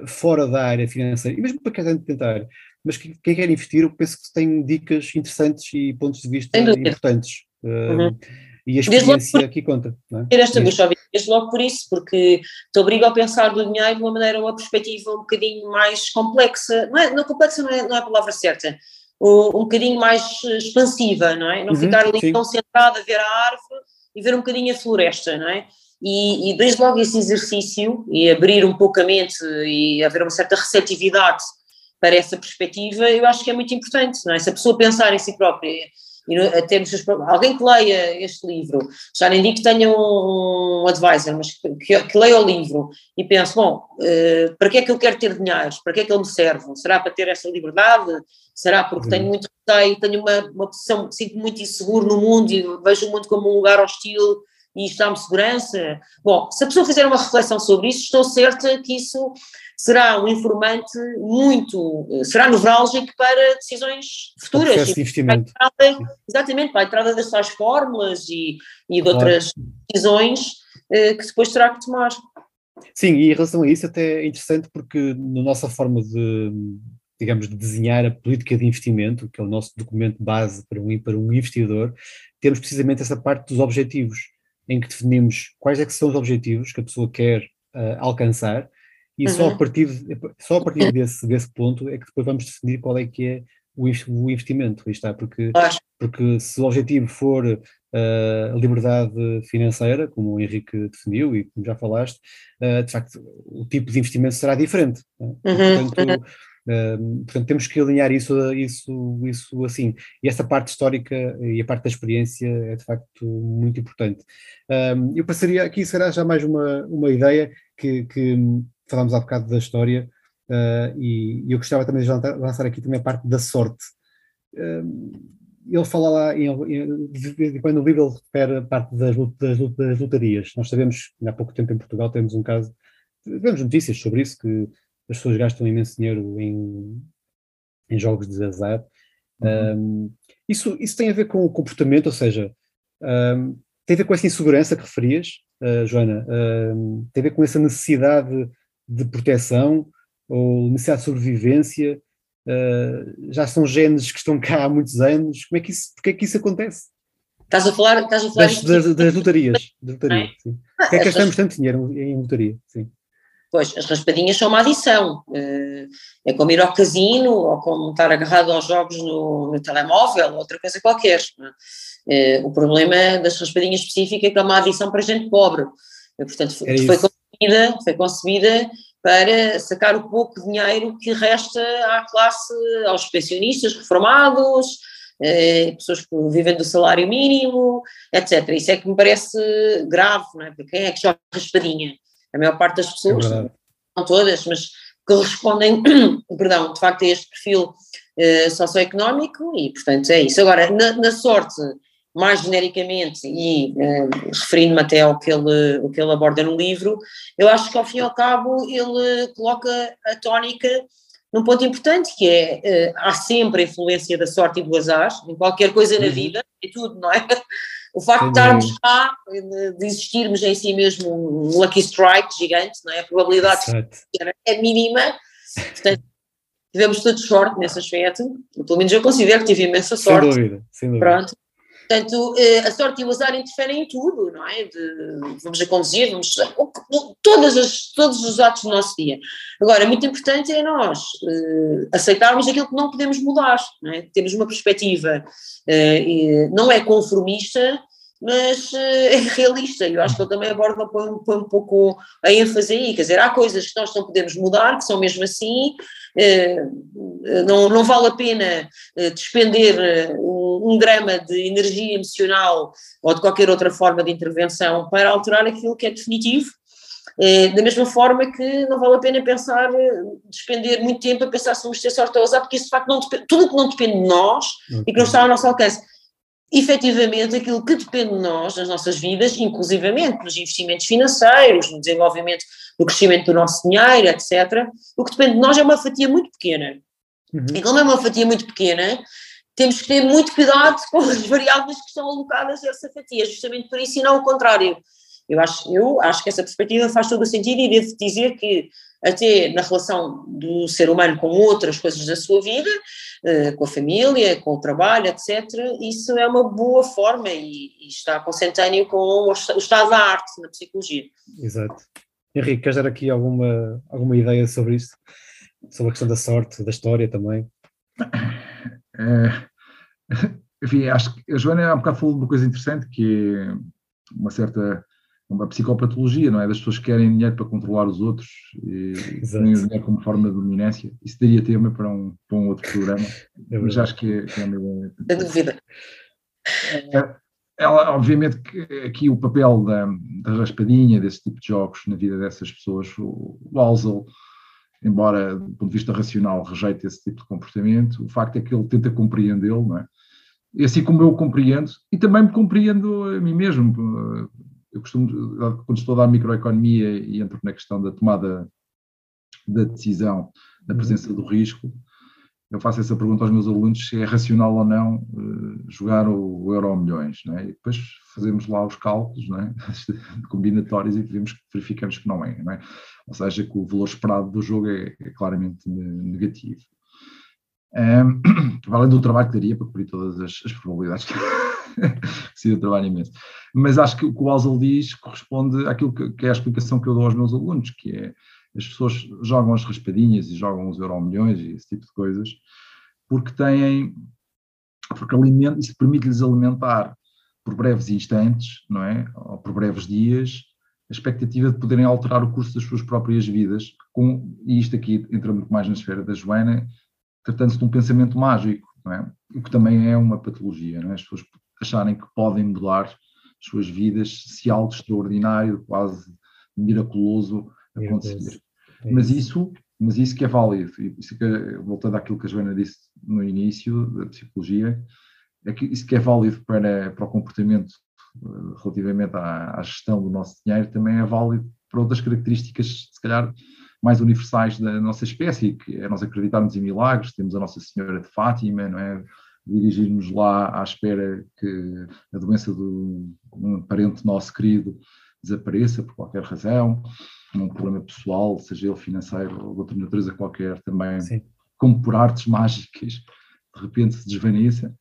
fora da área financeira, e mesmo para quem tentar, mas quem quer investir, eu penso que tem dicas interessantes e pontos de vista importantes. Uhum. Uh, e a experiência por, aqui conta. Não é? Esta busca, desde logo por isso, porque te obriga a pensar do dinheiro de uma maneira, uma perspectiva um bocadinho mais complexa, não é, não, complexa não é, não é a palavra certa, um, um bocadinho mais expansiva, não é? Não uhum, ficar ali sim. tão centrado a ver a árvore e ver um bocadinho a floresta, não é? E, e desde logo esse exercício e abrir um pouco a mente e haver uma certa receptividade para essa perspectiva, eu acho que é muito importante, não é? Se a pessoa pensar em si própria, e até nos seus, alguém que leia este livro, já nem digo que tenha um advisor, mas que, que, que leia o livro e pense, bom, uh, para que é que eu quero ter dinheiro? Para que é que ele me serve? Será para ter essa liberdade? Será porque tenho muito receio, tenho uma, uma posição, sinto-me muito inseguro no mundo e vejo o mundo como um lugar hostil e isto dá-me segurança? Bom, se a pessoa fizer uma reflexão sobre isso, estou certa que isso será um informante muito, será nevrálgico para decisões futuras. O processo de investimento. Para a entrada, exatamente, para a entrada das tais fórmulas e, e de outras claro. decisões eh, que depois terá que tomar. Sim, e em relação a isso até é interessante porque na nossa forma de, digamos, de desenhar a política de investimento, que é o nosso documento base para um, para um investidor, temos precisamente essa parte dos objetivos, em que definimos quais é que são os objetivos que a pessoa quer uh, alcançar e uhum. só a partir, de, só a partir desse, desse ponto é que depois vamos definir qual é que é o, o investimento, aí está, porque, porque se o objetivo for uh, a liberdade financeira, como o Henrique definiu e como já falaste, uh, de facto o tipo de investimento será diferente, não é? Uhum. Portanto, uh, portanto temos que alinhar isso, isso, isso assim, e essa parte histórica e a parte da experiência é de facto muito importante. Um, eu passaria aqui, será já mais uma, uma ideia que, que falámos há bocado da história, uh, e eu gostava também de lançar aqui também a parte da sorte. Um, Ele fala lá, em, em, quando o livro ele refere a parte das, das, das lotarias. Nós sabemos que há pouco tempo em Portugal temos um caso, tivemos notícias sobre isso, que as pessoas gastam imenso dinheiro em, em jogos de azar. Uhum. Um, isso, isso tem a ver com o comportamento, ou seja, um, tem a ver com essa insegurança que referias, uh, Joana, um, tem a ver com essa necessidade de proteção ou necessidade de sobrevivência. Uh, já são genes que estão cá há muitos anos. Como é que isso, porque é que isso acontece? Estás a falar, estás a falar das, das, das lotarias, das lotarias, é? Sim. Ah, porque é que gastamos tanto dinheiro em lotaria? Sim. Pois, as raspadinhas são uma adição, é como ir ao casino ou como estar agarrado aos jogos no, no telemóvel, outra coisa qualquer. O problema das raspadinhas específica é que é uma adição para gente pobre, portanto foi, foi concebida, foi concebida para sacar o pouco dinheiro que resta à classe, aos pensionistas reformados, eh, pessoas que vivem do salário mínimo, etcétera. Isso é que me parece grave, não é? Porque quem é que joga raspadinha? A maior parte das pessoas, é não todas, mas que respondem, perdão, de facto a este perfil eh, socioeconómico, e portanto é isso. Agora, na, na sorte, mais genericamente, e eh, referindo-me até ao que, ele, ao que ele aborda no livro, eu acho que ao fim e ao cabo ele coloca a tónica num ponto importante, que é, eh, há sempre a influência da sorte e do azar, em qualquer coisa na vida, em tudo, não é? O facto de estarmos cá, de existirmos em si mesmo um lucky strike gigante, não é? A probabilidade é mínima, portanto… Tivemos todos sorte nesse aspecto, pelo menos eu considero que tive imensa sorte. Sem dúvida, sem dúvida. Pronto. Portanto, a sorte e o azar interferem em tudo, não é? De, vamos a conduzir, vamos a, todas as, todos os atos do nosso dia. Agora, muito importante é nós eh, aceitarmos aquilo que não podemos mudar, não é? Temos uma perspectiva, eh, não é conformista, mas eh, é realista. Eu acho que ele também aborda, põe, põe um pouco a ênfase aí, quer dizer, há coisas que nós não podemos mudar, que são mesmo assim… Não, não vale a pena despender um grama de energia emocional ou de qualquer outra forma de intervenção para alterar aquilo que é definitivo, da mesma forma que não vale a pena pensar, despender muito tempo a pensar se vamos ter sorte ou azar, porque isso de facto não depende, tudo o que não depende de nós e que não está ao nosso alcance. Efetivamente, aquilo que depende de nós, nas nossas vidas, inclusivamente nos investimentos financeiros, no desenvolvimento, no crescimento do nosso dinheiro, etcétera, o que depende de nós é uma fatia muito pequena. Uhum. E como é uma fatia muito pequena, temos que ter muito cuidado com as variáveis que estão alocadas a essa fatia, justamente para ensinar o contrário. Eu acho, eu acho que essa perspectiva faz todo o sentido, e devo dizer que até na relação do ser humano com outras coisas da sua vida, com a família, com o trabalho, etcétera, isso é uma boa forma e, e está consentâneo com o, o estado da arte na psicologia. Exato. Henrique, queres dar aqui alguma, alguma ideia sobre isto? Sobre a questão da sorte, da história também? É, enfim, acho que a Joana há um bocado falou de uma coisa interessante, que é uma certa... uma psicopatologia, não é? Das pessoas que querem dinheiro para controlar os outros e têm o dinheiro como forma de dominância. Isso daria tema para um, para um outro programa, é, mas acho que é, que é a minha boa... Sem dúvida. Ela, obviamente, que aqui o papel da, da raspadinha, desse tipo de jogos na vida dessas pessoas, o Housel, embora do ponto de vista racional rejeite esse tipo de comportamento, o facto é que ele tenta compreendê-lo, não é? E assim como eu o compreendo, e também me compreendo a mim mesmo. Eu costumo, quando estou a dar microeconomia e entro na questão da tomada da decisão, da presença do risco, eu faço essa pergunta aos meus alunos se é racional ou não jogar o Euro Milhões, não é? E depois fazemos lá os cálculos, não é? Combinatórios, e vemos, verificamos que não é, não é? Ou seja, que o valor esperado do jogo é, é claramente negativo. Um, além do trabalho que daria para cobrir todas as, as probabilidades que seria um trabalho imenso. Mas acho que o que o Housel diz corresponde àquilo que, que é a explicação que eu dou aos meus alunos, que é as pessoas jogam as raspadinhas e jogam os Euro Milhões e esse tipo de coisas porque têm porque alimenta, isso permite-lhes alimentar por breves instantes, não é? Ou por breves dias, a expectativa de poderem alterar o curso das suas próprias vidas, com, e isto aqui entra muito mais na esfera da Joana, tratando-se de um pensamento mágico, não é? O que também é uma patologia, não é? As pessoas acharem que podem mudar as suas vidas se algo extraordinário, quase miraculoso acontecer. É isso. Mas isso, mas isso que é válido, isso que, voltando àquilo que a Joana disse no início da psicologia, é que isso que é válido para, para o comportamento relativamente à, à gestão do nosso dinheiro também é válido para outras características, se calhar, mais universais da nossa espécie, que é nós acreditarmos em milagres, temos a Nossa Senhora de Fátima, não é? Dirigirmos lá à espera que a doença de um parente nosso querido desapareça por qualquer razão, um problema pessoal, seja ele financeiro ou de outra natureza qualquer também, sim, como por artes mágicas, de repente se desvaneça.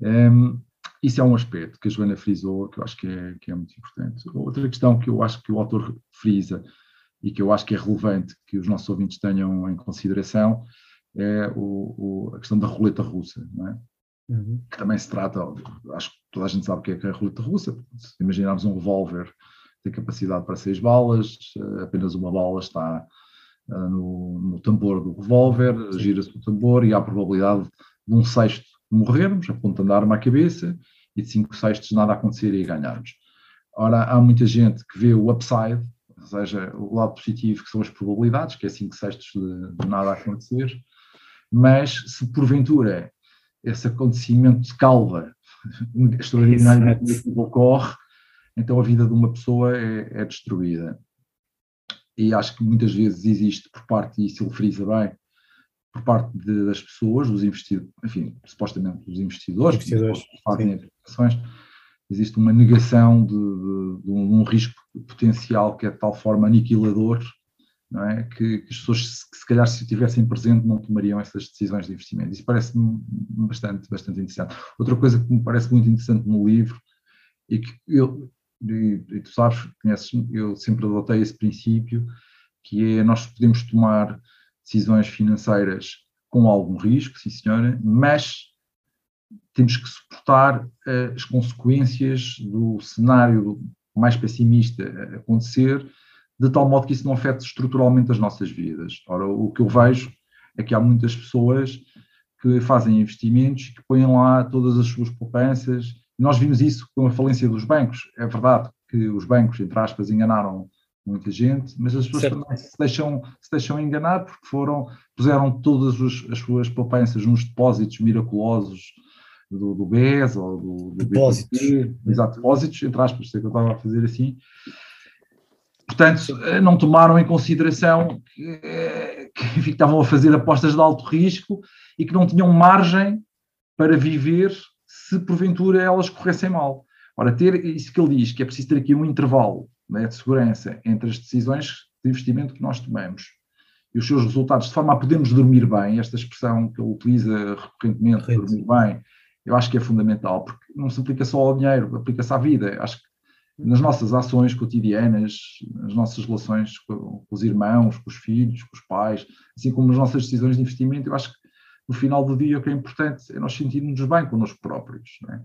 Um, isso é um aspecto que a Joana frisou, que eu acho que é, que é muito importante. Outra questão que eu acho que o autor frisa e que eu acho que é relevante que os nossos ouvintes tenham em consideração é o, o, a questão da roleta russa, não é? Uhum. Que também se trata, acho que toda a gente sabe o que é, que é a roleta russa. Se imaginarmos um revólver, tem capacidade para seis balas, apenas uma bala está no, no tambor do revólver, gira-se o tambor e há a probabilidade de um sexto morrermos, apontando a arma à cabeça, e de cinco sextos nada acontecer e ganharmos. Ora, há muita gente que vê o upside, ou seja, o lado positivo, que são as probabilidades, que é cinco sextos de, de nada acontecer, mas se porventura esse acontecimento se calva, extraordinariamente ocorre, então a vida de uma pessoa é, é destruída. E acho que muitas vezes existe por parte, e isso ele frisa bem, por parte de, das pessoas, dos investidores, enfim, supostamente dos investidores, investidores que fazem aplicações, existe uma negação de, de, de um risco potencial que é de tal forma aniquilador, não é? Que, que as pessoas, se, se calhar, se estivessem presentes, não tomariam essas decisões de investimento. Isso parece-me bastante, bastante interessante. Outra coisa que me parece muito interessante no livro, e que eu, e, e tu sabes, conheces, eu sempre adotei esse princípio, que é nós podemos tomar decisões financeiras com algum risco, sim senhora, mas temos que suportar uh, as consequências do cenário mais pessimista acontecer, de tal modo que isso não afete estruturalmente as nossas vidas. Ora, o que eu vejo é que há muitas pessoas que fazem investimentos e que põem lá todas as suas poupanças. Nós vimos isso com a falência dos bancos. É verdade que os bancos, entre aspas, enganaram muita gente, mas as pessoas certo. também se deixam, se deixam enganar porque foram, puseram todas os, as suas poupanças nos depósitos miraculosos do, do B E S ou do, do depósitos. B P, exato, depósitos, entre aspas, sei que eu estava a fazer assim. Portanto, não tomaram em consideração que, que, que estavam a fazer apostas de alto risco e que não tinham margem para viver se porventura elas corressem mal. Ora, ter isso que ele diz, que é preciso ter aqui um intervalo, né, de segurança entre as decisões de investimento que nós tomamos e os seus resultados, de forma a podermos dormir bem. Esta expressão que ele utiliza recorrentemente, Correto. dormir bem, eu acho que é fundamental, porque não se aplica só ao dinheiro, aplica-se à vida. Acho que nas nossas ações cotidianas, nas nossas relações com os irmãos, com os filhos, com os pais, assim como nas nossas decisões de investimento, eu acho que no final do dia o que é importante é nós sentirmos-nos bem connosco próprios, não é?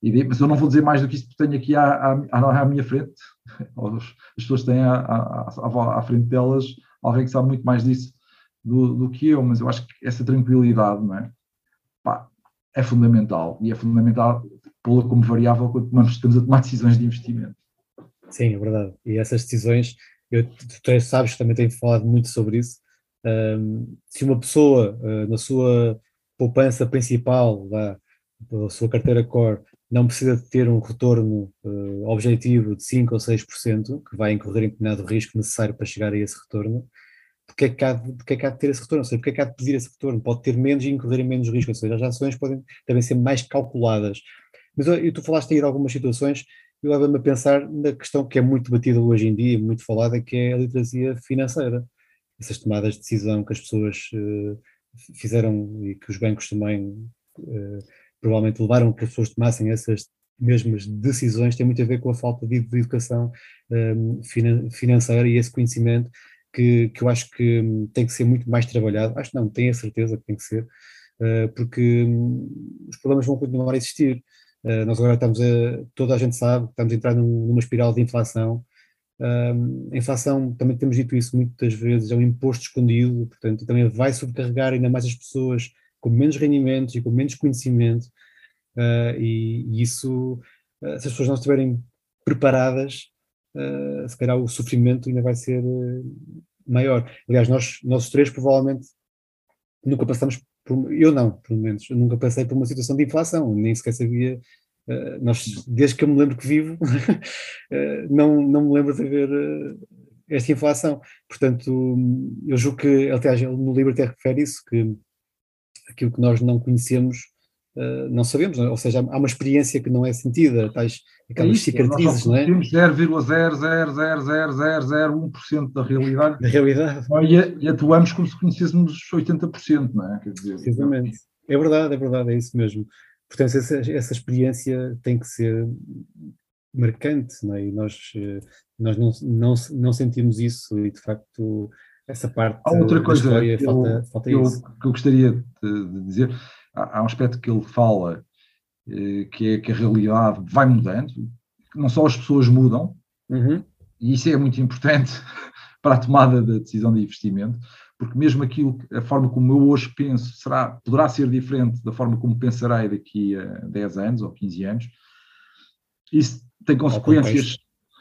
E, mas eu não vou dizer mais do que isso, porque tenho aqui à, à, à minha frente, as pessoas têm à, à, à frente delas alguém que sabe muito mais disso do, do que eu, mas eu acho que essa tranquilidade, não é? Pá, é fundamental, e é fundamental pô-la como variável quando estamos a tomar decisões de investimento. Sim, é verdade, e essas decisões, eu, tu sabes que também tenho falado muito sobre isso. Um, se uma pessoa uh, na sua poupança principal, da, da sua carteira core, não precisa de ter um retorno uh, objetivo de cinco ou seis por cento, que vai incorrer em determinado risco necessário para chegar a esse retorno, porque é que há, porque é que há de ter esse retorno? Ou seja, porque é que há de pedir esse retorno? Pode ter menos e incorrer em menos risco, ou seja, as ações podem, devem ser mais calculadas. Mas eu, tu falaste aí de algumas situações, eu levo-me a pensar na questão que é muito debatida hoje em dia, muito falada, que é a literacia financeira. Essas tomadas de decisão que as pessoas uh, fizeram e que os bancos também... Uh, provavelmente levaram que as pessoas tomassem essas mesmas decisões, tem muito a ver com a falta de educação um, finan- financeira e esse conhecimento que, que eu acho que tem que ser muito mais trabalhado, acho não, tenho a certeza que tem que ser, uh, porque um, os problemas vão continuar a existir. Uh, nós agora estamos a, toda a gente sabe, estamos a entrar num, numa espiral de inflação. Um, a inflação, também temos dito isso muitas vezes, é um imposto escondido, portanto também vai sobrecarregar ainda mais as pessoas com menos rendimentos e com menos conhecimento, uh, e, e isso, uh, se as pessoas não estiverem preparadas, uh, se calhar o sofrimento ainda vai ser uh, maior. Aliás, nós, nós três provavelmente nunca passamos, por, eu não, pelo menos, eu nunca passei por uma situação de inflação, nem sequer sabia. Uh, nós, desde que eu me lembro que vivo, uh, não, não me lembro de haver uh, esta inflação. Portanto, eu julgo que, aliás, no livro até refere isso, que aquilo que nós não conhecemos, uh, não sabemos, não é? Ou seja, há uma experiência que não é sentida, tais, aquelas é isso, cicatrizes, não é? Nós só zero vírgula zero zero zero zero zero um por cento da realidade, da realidade. E, e atuamos como se conhecêssemos oitenta por cento, não é? Quer dizer, precisamente. Não. É verdade, é verdade, é isso mesmo. Portanto, essa, essa experiência tem que ser marcante, não é? E nós, nós não, não, não sentimos isso e, de facto, essa parte há outra coisa da história, que eu, falta, falta eu, isso. Que eu gostaria de dizer, há, há um aspecto que ele fala, que é que a realidade vai mudando, não só as pessoas mudam, uhum. E isso é muito importante para a tomada da decisão de investimento, porque mesmo aquilo, a forma como eu hoje penso, será, poderá ser diferente da forma como pensarei daqui a dez anos ou quinze anos. Isso tem consequências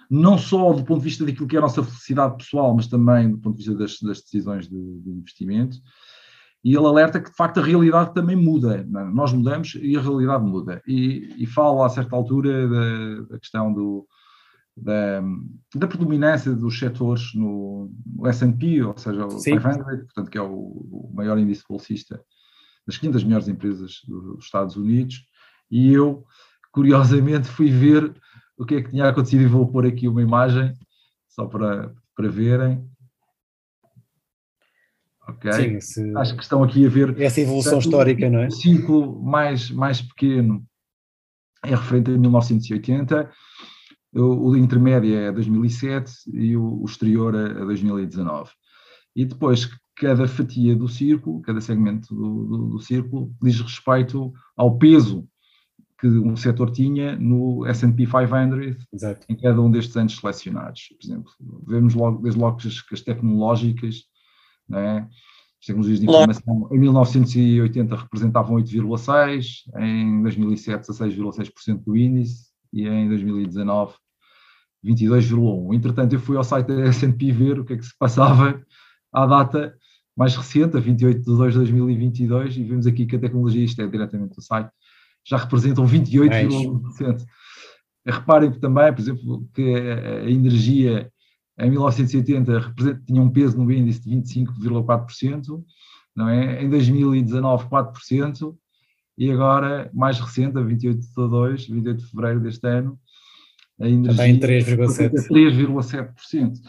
não só do ponto de vista daquilo que é a nossa felicidade pessoal, mas também do ponto de vista das, das decisões de, de investimento. E ele alerta que, de facto, a realidade também muda. Nós mudamos e a realidade muda. E, e fala, a certa altura, da, da questão do... Da, da predominância dos setores no, no S and P, ou seja, o quinhentos, portanto, que é o, o maior índice bolsista das quinhentas melhores empresas dos Estados Unidos, e eu, curiosamente, fui ver o que é que tinha acontecido, e vou pôr aqui uma imagem, só para, para verem. Ok? Sim, esse, acho que estão aqui a ver... Essa evolução, portanto, histórica, não é? O ciclo mais, mais pequeno é referente a mil novecentos e oitenta, o intermédio é dois mil e sete e o exterior a dois mil e dezanove. E depois, cada fatia do círculo, cada segmento do, do, do círculo, diz respeito ao peso que um setor tinha no S and P quinhentos. Exato. Em cada um destes anos selecionados. Por exemplo, vemos logo, desde logo que as, que as tecnológicas, não é? As tecnologias de informação, em mil novecentos e oitenta representavam oito vírgula seis por cento, em dois mil e sete dezasseis vírgula seis por cento do índice, e em dois mil e dezanove vinte e dois vírgula um por cento. Entretanto, eu fui ao site da S and P ver o que é que se passava à data mais recente, a vinte e oito de fevereiro de dois mil e vinte e dois, e vemos aqui que a tecnologia, isto é diretamente do site, já representam vinte e oito vírgula um por cento. Reparem que também, por exemplo, que a energia em mil novecentos e oitenta tinha um peso no índice de vinte e cinco vírgula quatro por cento, não é? Em dois mil e dezanove, quatro por cento, e agora, mais recente, a vinte e oito de fevereiro deste ano, a energia está em três vírgula sete por cento.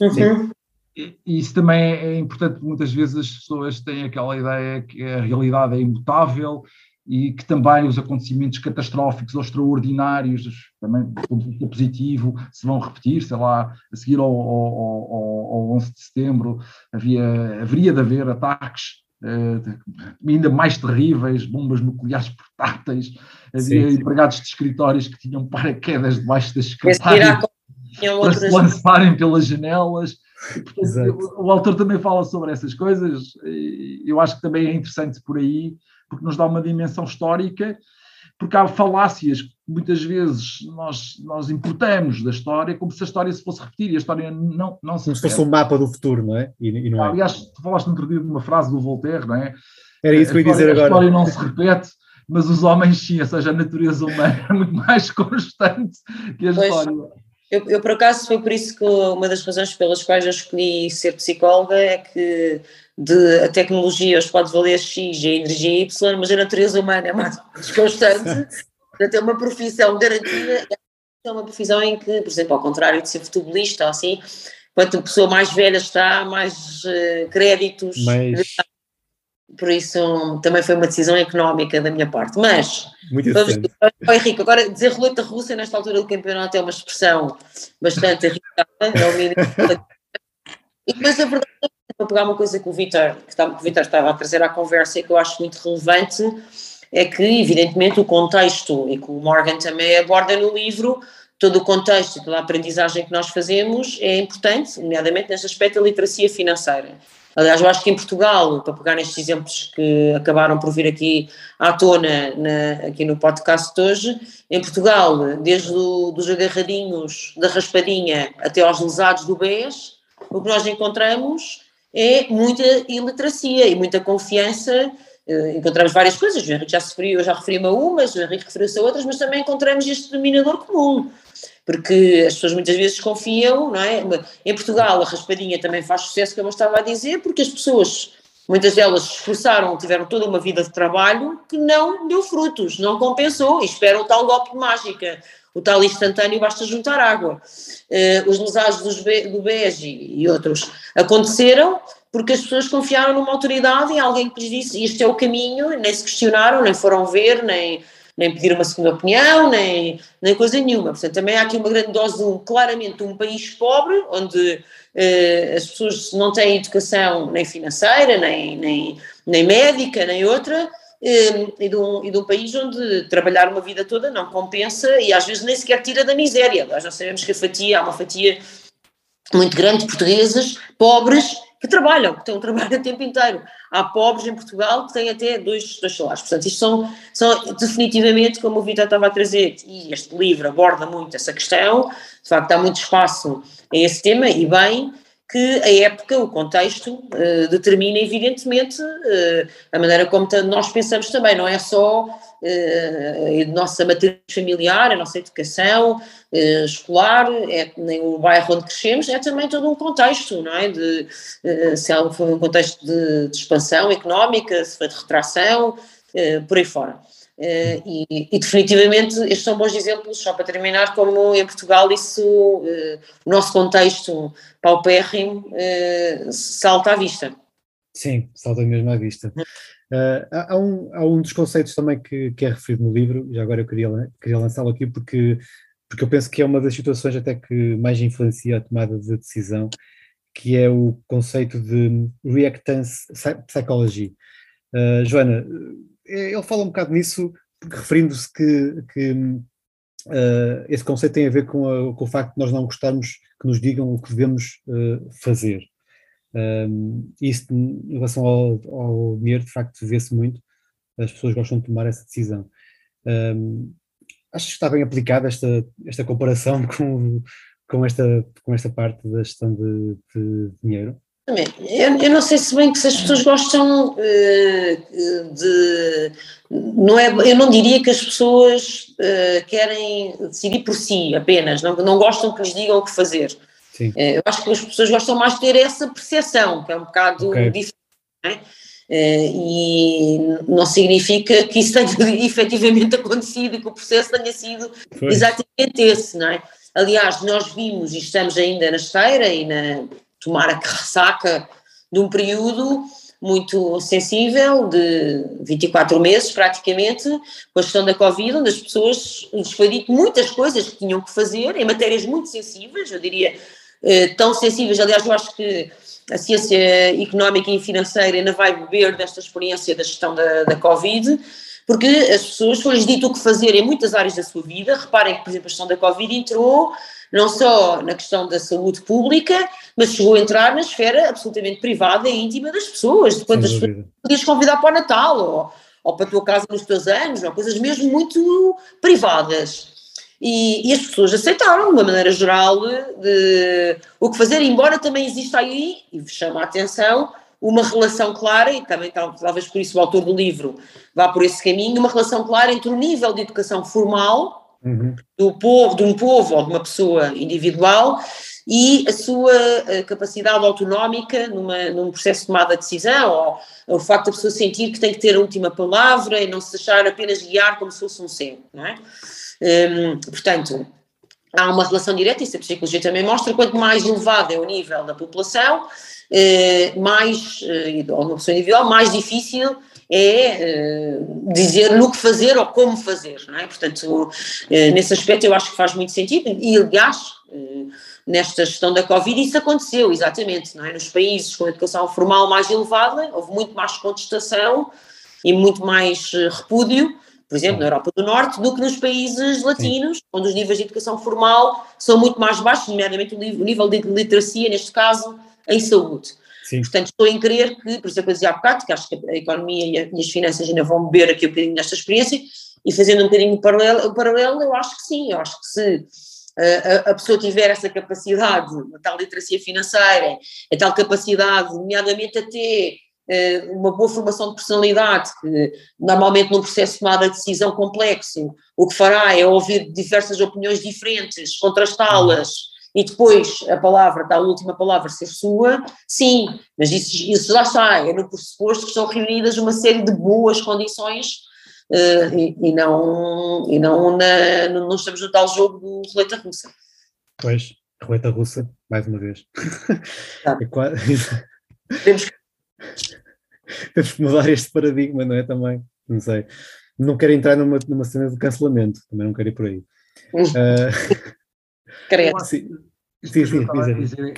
Uhum. E, e isso também é importante, muitas vezes as pessoas têm aquela ideia que a realidade é imutável e que também os acontecimentos catastróficos ou extraordinários, também do ponto de vista positivo, se vão repetir, sei lá, a seguir ao, ao, ao, ao onze de setembro havia, haveria de haver ataques Uh, ainda mais terríveis, bombas nucleares portáteis, havia empregados de escritórios que tinham paraquedas debaixo das secretárias para se lançarem pelas janelas. Portanto, o, o autor também fala sobre essas coisas, e eu acho que também é interessante por aí, porque nos dá uma dimensão histórica, porque há falácias que muitas vezes nós, nós importamos da história, como se a história se fosse repetir, e a história não, não se... Como se fosse um mapa do futuro, não é? E, e não é. Aliás, tu falaste outro dia de uma frase do Voltaire, não é? Era isso que eu ia dizer agora. A história não se repete, mas os homens sim, ou seja, a natureza humana é muito mais constante que a pois, história. Eu, eu, por acaso, foi por isso que uma das razões pelas quais eu escolhi ser psicóloga é que... de a tecnologia, os pode valer X e a energia Y, mas a natureza humana é mais desconstante. Portanto, é uma profissão garantida, é uma profissão em que, por exemplo, ao contrário de ser futebolista ou assim, quanto a pessoa mais velha está, mais uh, créditos. Mas... Por isso, também foi uma decisão económica da minha parte. Mas, muito vamos oh, Henrique, agora dizer roleta russa nesta altura do campeonato é uma expressão bastante irritada, é o mínimo. E depois a verdade para pegar uma coisa que o Vitor estava a trazer à conversa e que eu acho muito relevante, é que, evidentemente, o contexto, e que o Morgan também aborda no livro, todo o contexto e toda a aprendizagem que nós fazemos é importante, nomeadamente neste aspecto da literacia financeira. Aliás, eu acho que em Portugal, para pegar nestes exemplos que acabaram por vir aqui à tona na, aqui no podcast de hoje, em Portugal, desde o, dos agarradinhos da raspadinha até aos lesados do B E S, o que nós encontramos é muita iliteracia e muita confiança. Encontramos várias coisas, o Henrique já se referiu, eu já referi-me a umas, o Henrique referiu-se a outras, mas também encontramos este denominador comum, porque as pessoas muitas vezes desconfiam, não é? Em Portugal a raspadinha também faz sucesso, como eu estava a dizer, porque as pessoas, muitas delas se esforçaram, tiveram toda uma vida de trabalho que não deu frutos, não compensou, e esperam o tal golpe de mágica, o tal instantâneo, basta juntar água. Uh, os lesados do B E S e outros aconteceram porque as pessoas confiaram numa autoridade e alguém que lhes disse isto é o caminho, nem se questionaram, nem foram ver, nem, nem pediram uma segunda opinião, nem, nem coisa nenhuma. Portanto, também há aqui uma grande dose de um, claramente um país pobre, onde eh, as pessoas não têm educação nem financeira, nem, nem, nem médica, nem outra, eh, e, de um, e de um país onde trabalhar uma vida toda não compensa e às vezes nem sequer tira da miséria. Nós já sabemos que a fatia, há uma fatia muito grande de portugueses pobres, que trabalham, que têm um trabalho o tempo inteiro. Há pobres em Portugal que têm até dois, dois salários. Portanto, isto são, são definitivamente, como o Vitor estava a trazer, e este livro aborda muito essa questão, de facto há muito espaço a esse tema, e bem que a época, o contexto, eh, determina evidentemente eh, a maneira como nós pensamos também, não é só eh, a nossa matriz familiar, a nossa educação eh, escolar, é, nem o bairro onde crescemos, é também todo um contexto, não é? De, eh, se algo foi um contexto de, de expansão económica, se foi de retração, eh, por aí fora. Uh, e, e definitivamente estes são bons exemplos, só para terminar, como em Portugal isso, uh, o nosso contexto paupérrimo uh, salta à vista. Sim, salta mesmo à vista. Uh, há, há, um, há um dos conceitos também que, que é referido no livro, já agora eu queria, queria lançá-lo aqui porque, porque eu penso que é uma das situações até que mais influencia a tomada de decisão, que é o conceito de reactance psychology. Uh, Joana, ele fala um bocado nisso, referindo-se que, que uh, esse conceito tem a ver com, a, com o facto de nós não gostarmos que nos digam o que devemos uh, fazer. Um, isso, em relação ao, ao dinheiro, de facto, vê-se muito. As pessoas gostam de tomar essa decisão. Um, acho que está bem aplicada esta, esta comparação com, com, esta, com esta parte da gestão de, de dinheiro. Eu, eu não sei se bem que se as pessoas gostam uh, de, não é, eu não diria que as pessoas uh, querem decidir por si apenas, não, não gostam que lhes digam o que fazer. Sim. Uh, eu acho que as pessoas gostam mais de ter essa percepção, que é um bocado okay. diferente, não é? Uh, e não significa que isso tenha efetivamente acontecido e que o processo tenha sido Foi. exatamente esse, não é? Aliás, nós vimos e estamos ainda na esteira e na... tomara que ressaca de um período muito sensível, de vinte e quatro meses praticamente, com a questão da Covid, onde as pessoas lhes foi dito muitas coisas que tinham que fazer, em matérias muito sensíveis, eu diria eh, tão sensíveis, aliás eu acho que a ciência económica e financeira ainda vai beber desta experiência da gestão da, da Covid, porque as pessoas foi-lhes dito o que fazer em muitas áreas da sua vida. Reparem que, por exemplo, a questão da Covid entrou não só na questão da saúde pública, mas chegou a entrar na esfera absolutamente privada e íntima das pessoas, de quantas pessoas podias convidar para o Natal, ou, ou para a tua casa nos teus anos, ou coisas mesmo muito privadas. E, e as pessoas aceitaram, de uma maneira geral, de, o que fazer, embora também exista aí, e chama a atenção, uma relação clara, e também talvez por isso o autor do livro vá por esse caminho, uma relação clara entre o nível de educação formal uhum. do povo, de um povo ou de uma pessoa individual e a sua a capacidade autonómica numa, num processo de tomada de decisão, ou, ou o facto da pessoa sentir que tem que ter a última palavra e não se deixar apenas guiar como se fosse um cego, não é? Hum, portanto, há uma relação direta, e isso a psicologia também mostra, quanto mais elevado é o nível da população, Eh, mais, eh, ou uma pessoa individual, mais difícil é uh, dizer no que fazer ou como fazer, não é? Portanto, uh, nesse aspecto eu acho que faz muito sentido e, aliás, uh, nesta gestão da Covid isso aconteceu, exatamente, não é? Nos países com a educação formal mais elevada houve muito mais contestação e muito mais uh, repúdio, por exemplo, na Europa do Norte, do que nos países latinos, onde os níveis de educação formal são muito mais baixos, nomeadamente o nível de literacia, neste caso, em saúde. Sim. Portanto, estou em crer que, por isso é que eu dizia há bocado, que acho que a economia e as finanças ainda vão beber aqui um bocadinho desta experiência, e fazendo um bocadinho o paralelo, paralelo, eu acho que sim, eu acho que se a, a pessoa tiver essa capacidade, a tal literacia financeira, a tal capacidade, nomeadamente até uma boa formação de personalidade, que normalmente num processo de tomada de decisão complexo, o que fará é ouvir diversas opiniões diferentes, contrastá-las e depois a palavra, a última palavra ser sua, sim, mas isso, isso lá está, é no pressuposto que estão reunidas uma série de boas condições uh, e, e não, e não, na, não estamos no tal jogo do roleta russa. Pois, roleta russa, mais uma vez. Tá. É quase... Temos que Temos que mudar este paradigma, não é? Também, não sei. Não quero entrar numa, numa cena de cancelamento, também não quero ir por aí. Credo. Sim, sim, sim,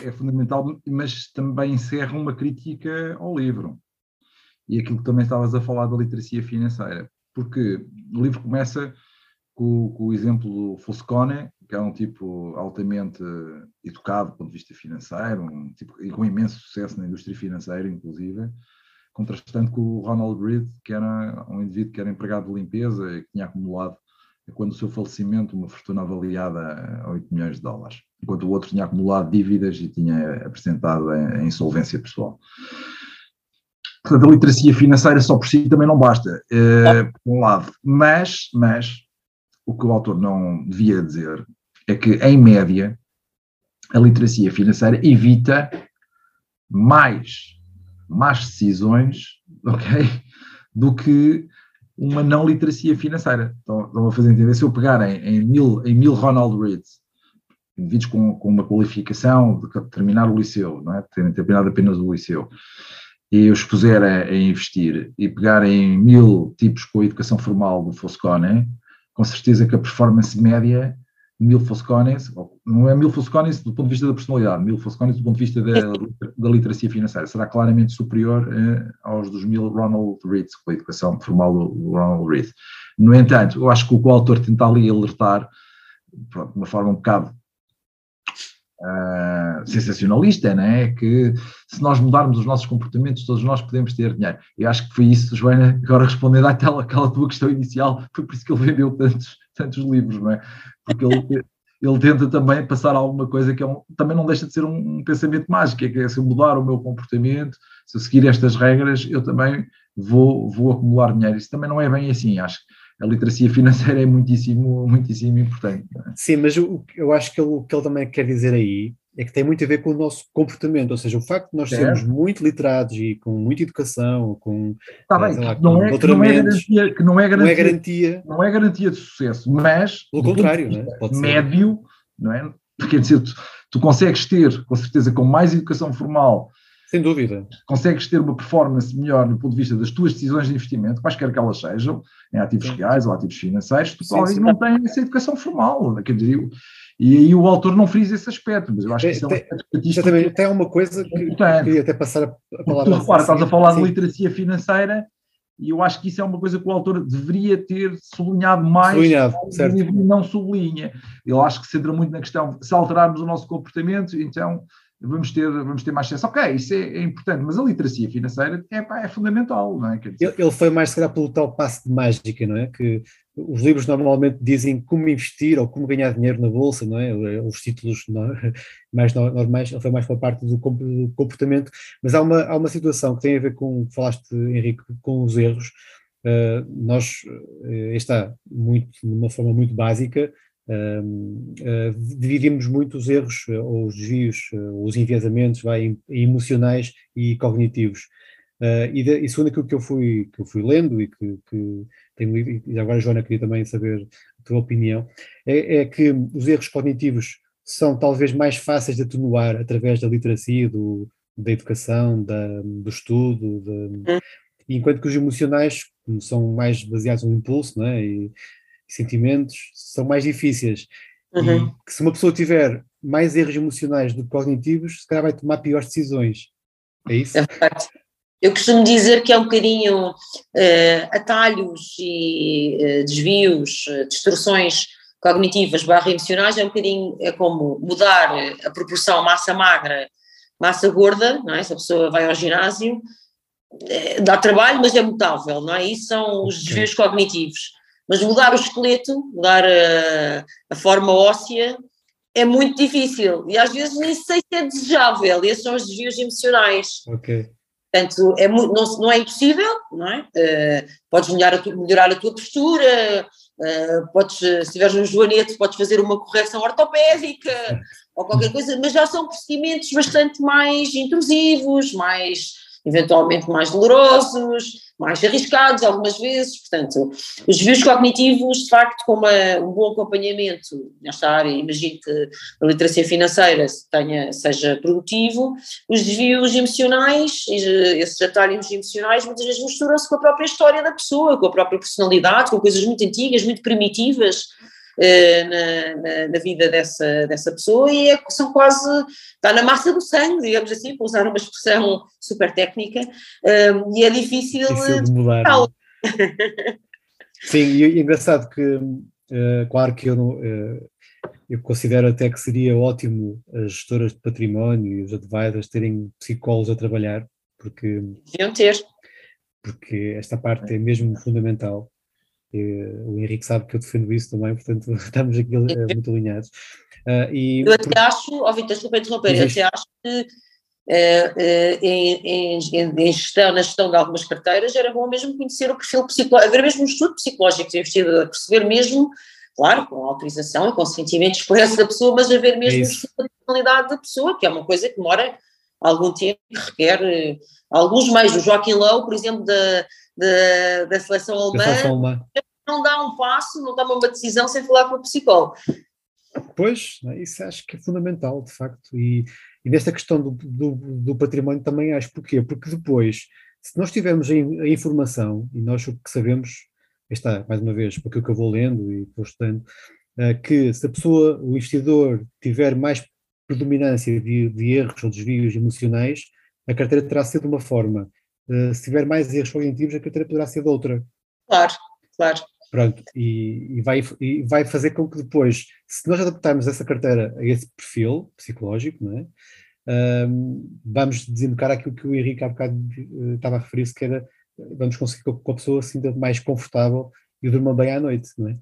é fundamental, mas também encerra uma crítica ao livro. E aquilo que também estavas a falar da literacia financeira. Porque o livro começa com, com o exemplo do Foscone, que é um tipo altamente educado do ponto de vista financeiro, um tipo, e com imenso sucesso na indústria financeira, inclusive, contrastando com o Ronald Reed, que era um indivíduo que era empregado de limpeza e que tinha acumulado, quando o seu falecimento, uma fortuna avaliada a oito milhões de dólares, enquanto o outro tinha acumulado dívidas e tinha apresentado a insolvência pessoal. Portanto, a literacia financeira só por si também não basta, eh, por um lado, mas, mas o que o autor não devia dizer é que, em média, a literacia financeira evita mais... más decisões, ok, do que uma não literacia financeira. Então, estão a fazer entender, se eu pegar em, em, mil, em mil Ronald Reeds, indivíduos com, com uma qualificação de terminar o liceu, não é, terem terminado apenas o liceu, e os puser a, a investir, e pegar em mil tipos com a educação formal do Foscone, com certeza que a performance média, mil Foscones, não é mil Foscones do ponto de vista da personalidade, mil Foscones do ponto de vista da, da literacia financeira, será claramente superior eh, aos dos mil Ronald Reeds, com a educação formal do Ronald Reed. No entanto, eu acho que o, o autor tenta ali alertar, pronto, de uma forma um bocado uh, sensacionalista, não é? Que se nós mudarmos os nossos comportamentos, todos nós podemos ter dinheiro. Eu acho que foi isso, Joana, agora respondendo àquela, àquela tua questão inicial, foi por isso que ele vendeu tantos, tantos livros, não é? Porque ele, ele tenta também passar alguma coisa que é um, também não deixa de ser um, um pensamento mágico, é que é, se eu mudar o meu comportamento, se eu seguir estas regras, eu também vou, vou acumular dinheiro. Isso também não é bem assim, acho que a literacia financeira é muitíssimo, muitíssimo importante. É? Sim, mas eu, eu acho que ele, o que ele também quer dizer aí é que tem muito a ver com o nosso comportamento, ou seja, o facto de nós é. sermos muito literados e com muita educação, com doutoramentos, não é garantia não é garantia de sucesso, mas, pelo contrário, né? Pode ser médio, não é? Porque, quer dizer, tu, tu consegues ter, com certeza, com mais educação formal, sem dúvida, consegues ter uma performance melhor do ponto de vista das tuas decisões de investimento, quaisquer que elas sejam, em ativos sim. reais ou ativos financeiros, tu sim, sim, não tens essa educação formal, quer dizer... E aí o autor não frisa esse aspecto, mas eu acho que isso é um aspecto estatístico. Até há uma coisa que eu queria até passar a palavra. Tu repara, estás a falar de literacia financeira e eu acho que isso é uma coisa que o autor deveria ter sublinhado mais. Sublinhado, certo. E não sublinha. Eu acho que se entra muito na questão, se alterarmos o nosso comportamento, então vamos ter, vamos ter mais sucesso. Ok, isso é, é importante, mas a literacia financeira é, pá, é fundamental, não é? Ele, ele foi mais, se calhar, pelo tal passo de mágica, não é? Que... Os livros normalmente dizem como investir ou como ganhar dinheiro na bolsa, não é? Os títulos mais normais, ele foi mais para a parte do comportamento, mas há uma, há uma situação que tem a ver com, falaste, Henrique, com os erros. Uh, nós, uh, está muito, de uma forma muito básica, uh, uh, dividimos muito os erros, ou os desvios, ou os enviesamentos, vai, emocionais e cognitivos. Uh, e, de, e segundo aquilo que eu fui, que eu fui lendo e que, que tenho lido, e agora, Joana, queria também saber a tua opinião, é, é que os erros cognitivos são talvez mais fáceis de atenuar através da literacia, do, da educação, da, do estudo, de, enquanto que os emocionais, como são mais baseados no impulso, não é? e, e sentimentos, são mais difíceis. Uhum. E que se uma pessoa tiver mais erros emocionais do que cognitivos, se calhar vai tomar piores decisões. É isso? É verdade. Eu costumo dizer que é um bocadinho uh, atalhos e uh, desvios, uh, distorções cognitivas barra emocionais, é um bocadinho é como mudar a proporção massa magra, massa gorda, não é? Se a pessoa vai ao ginásio, é, dá trabalho, mas é mutável, não é? Isso são os desvios cognitivos. Mas mudar o esqueleto, mudar a, a forma óssea, é muito difícil. E às vezes nem sei se é desejável. Esses são os desvios emocionais. Ok. Portanto, é, não, não é impossível, não é? Uh, podes melhorar a, tu, melhorar a tua postura, uh, podes, se tiveres um joanete, podes fazer uma correção ortopédica ou qualquer coisa, mas já são procedimentos bastante mais intrusivos, mais, eventualmente mais dolorosos, mais arriscados algumas vezes. Portanto, os desvios cognitivos, de facto, com uma, um bom acompanhamento nesta área, imagino que a literacia financeira tenha, seja produtivo. Os desvios emocionais, esses atalhos emocionais, muitas vezes misturam-se com a própria história da pessoa, com a própria personalidade, com coisas muito antigas, muito primitivas eh, na, na, na vida dessa, dessa pessoa, e é, são quase, está na massa do sangue, digamos assim, para usar uma expressão super técnica, um, e é difícil, difícil de mudar. Sim, e é engraçado que, uh, claro que eu não, uh, eu considero até que seria ótimo as gestoras de património e os advisors terem psicólogos a trabalhar, porque... Deviam ter. Porque esta parte é mesmo fundamental. Uh, o Henrique sabe que eu defendo isso também, portanto estamos aqui uh, muito alinhados. Uh, e eu até por... acho, ó Vitor, desculpa interromper, eu até acho que Uh, uh, em, em, em gestão, na gestão de algumas carteiras, era bom mesmo conhecer o perfil psicológico, haver mesmo um estudo psicológico do investidor, perceber mesmo, claro, com autorização e consentimento expresso da pessoa, mas haver mesmo é a personalidade da pessoa, que é uma coisa que demora algum tempo, que requer uh, alguns meios. O Joaquim Lowe, por exemplo, da, da, da seleção alemã, da seleção alemã, não dá um passo, não dá uma decisão sem falar com o psicólogo. Pois, isso acho que é fundamental, de facto, e, e nesta questão do, do, do património também acho. Porquê? Porque depois, se nós tivermos a, a informação, e nós o que sabemos, está, mais uma vez, porque o que eu vou lendo e vou estudando, é que se a pessoa, o investidor, tiver mais predominância de, de erros ou desvios emocionais, a carteira terá de ser de uma forma. Se tiver mais erros cognitivos, a carteira poderá ser de outra. Claro, claro. Pronto, e, e, vai, e vai fazer com que depois, se nós adaptarmos essa carteira a esse perfil psicológico, não é? Um, vamos desembocar aquilo que o Henrique há bocado uh, estava a referir-se, que era, vamos conseguir que a pessoa se sinta mais confortável e durma bem à noite, não é?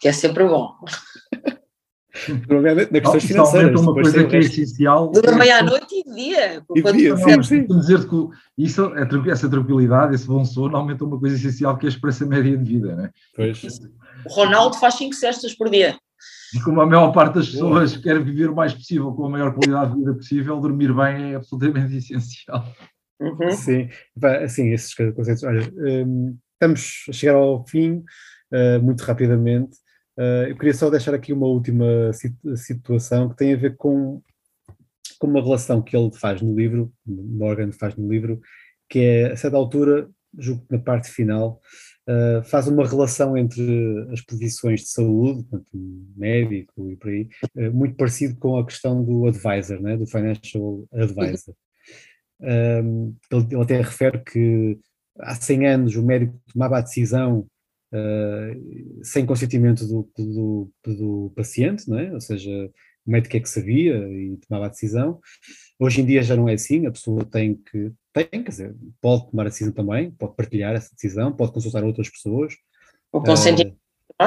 Que é sempre bom. Provavelmente, na questão financeira. Uma coisa que é essencial. Durma bem à noite e de dia. E dia sim, sim. Dizer que isso, essa tranquilidade, esse bom sono, aumenta uma coisa essencial, que é a esperança média de vida, não é? Pois. O Ronaldo faz cinco cestas por dia. E como a maior parte das pessoas quer viver o mais possível, com a maior qualidade de vida possível, dormir bem é absolutamente essencial. Uhum. Sim, assim, esses conceitos. Olha, estamos a chegar ao fim, muito rapidamente. Uh, eu queria só deixar aqui uma última situação que tem a ver com, com uma relação que ele faz no livro, Morgan faz no livro, que é, a certa altura, julgo que na parte final, uh, faz uma relação entre as posições de saúde, portanto, médico e por aí, uh, muito parecido com a questão do advisor, né, do financial advisor. Um, ele, ele até refere que há cem anos o médico tomava a decisão Uh, sem consentimento do, do, do paciente, não é? Ou seja, o médico é que sabia e tomava a decisão. Hoje em dia já não é assim, a pessoa tem que, tem, quer dizer, pode tomar a decisão também, pode partilhar essa decisão, pode consultar outras pessoas. O consentimento. Uh,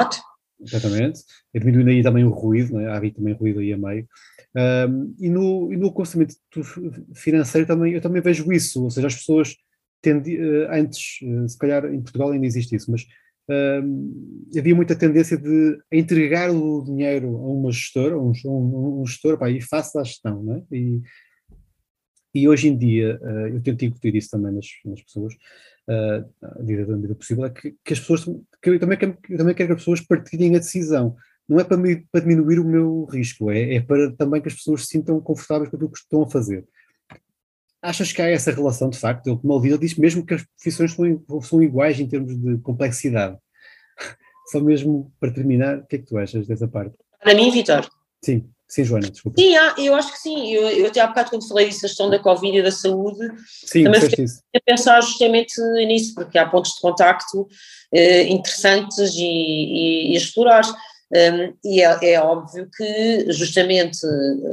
exatamente, e diminuindo aí também o ruído, não é? Há aí também ruído aí a meio. Uh, e, no, e no aconselhamento financeiro também, eu também vejo isso, ou seja, as pessoas tendi, uh, antes, uh, se calhar em Portugal ainda existe isso, mas Um, havia muita tendência de entregar o dinheiro a uma gestora, a um, um, um gestor, pá, e faça a gestão, não é? E, e hoje em dia, uh, eu tento incutir isso também nas, nas pessoas, uh, à medida possível, é que, que as pessoas, que eu, também quero, eu também quero que as pessoas partilhem a decisão, não é para, me, para diminuir o meu risco, é, é para também que as pessoas se sintam confortáveis com aquilo que estão a fazer. Achas que há essa relação, de facto? Ele, como ele diz, ele diz mesmo que as profissões são, são iguais em termos de complexidade. Só mesmo para terminar, o que é que tu achas dessa parte? Para mim, Vitor? Sim, sim, Joana, desculpa. Sim, ah, eu acho que sim. Eu, eu até há bocado, quando falei disso, a questão da Covid e da saúde, sim, também fiquei a pensar justamente nisso, porque há pontos de contacto eh, interessantes e, e, e a explorar. Um, e é, é óbvio que justamente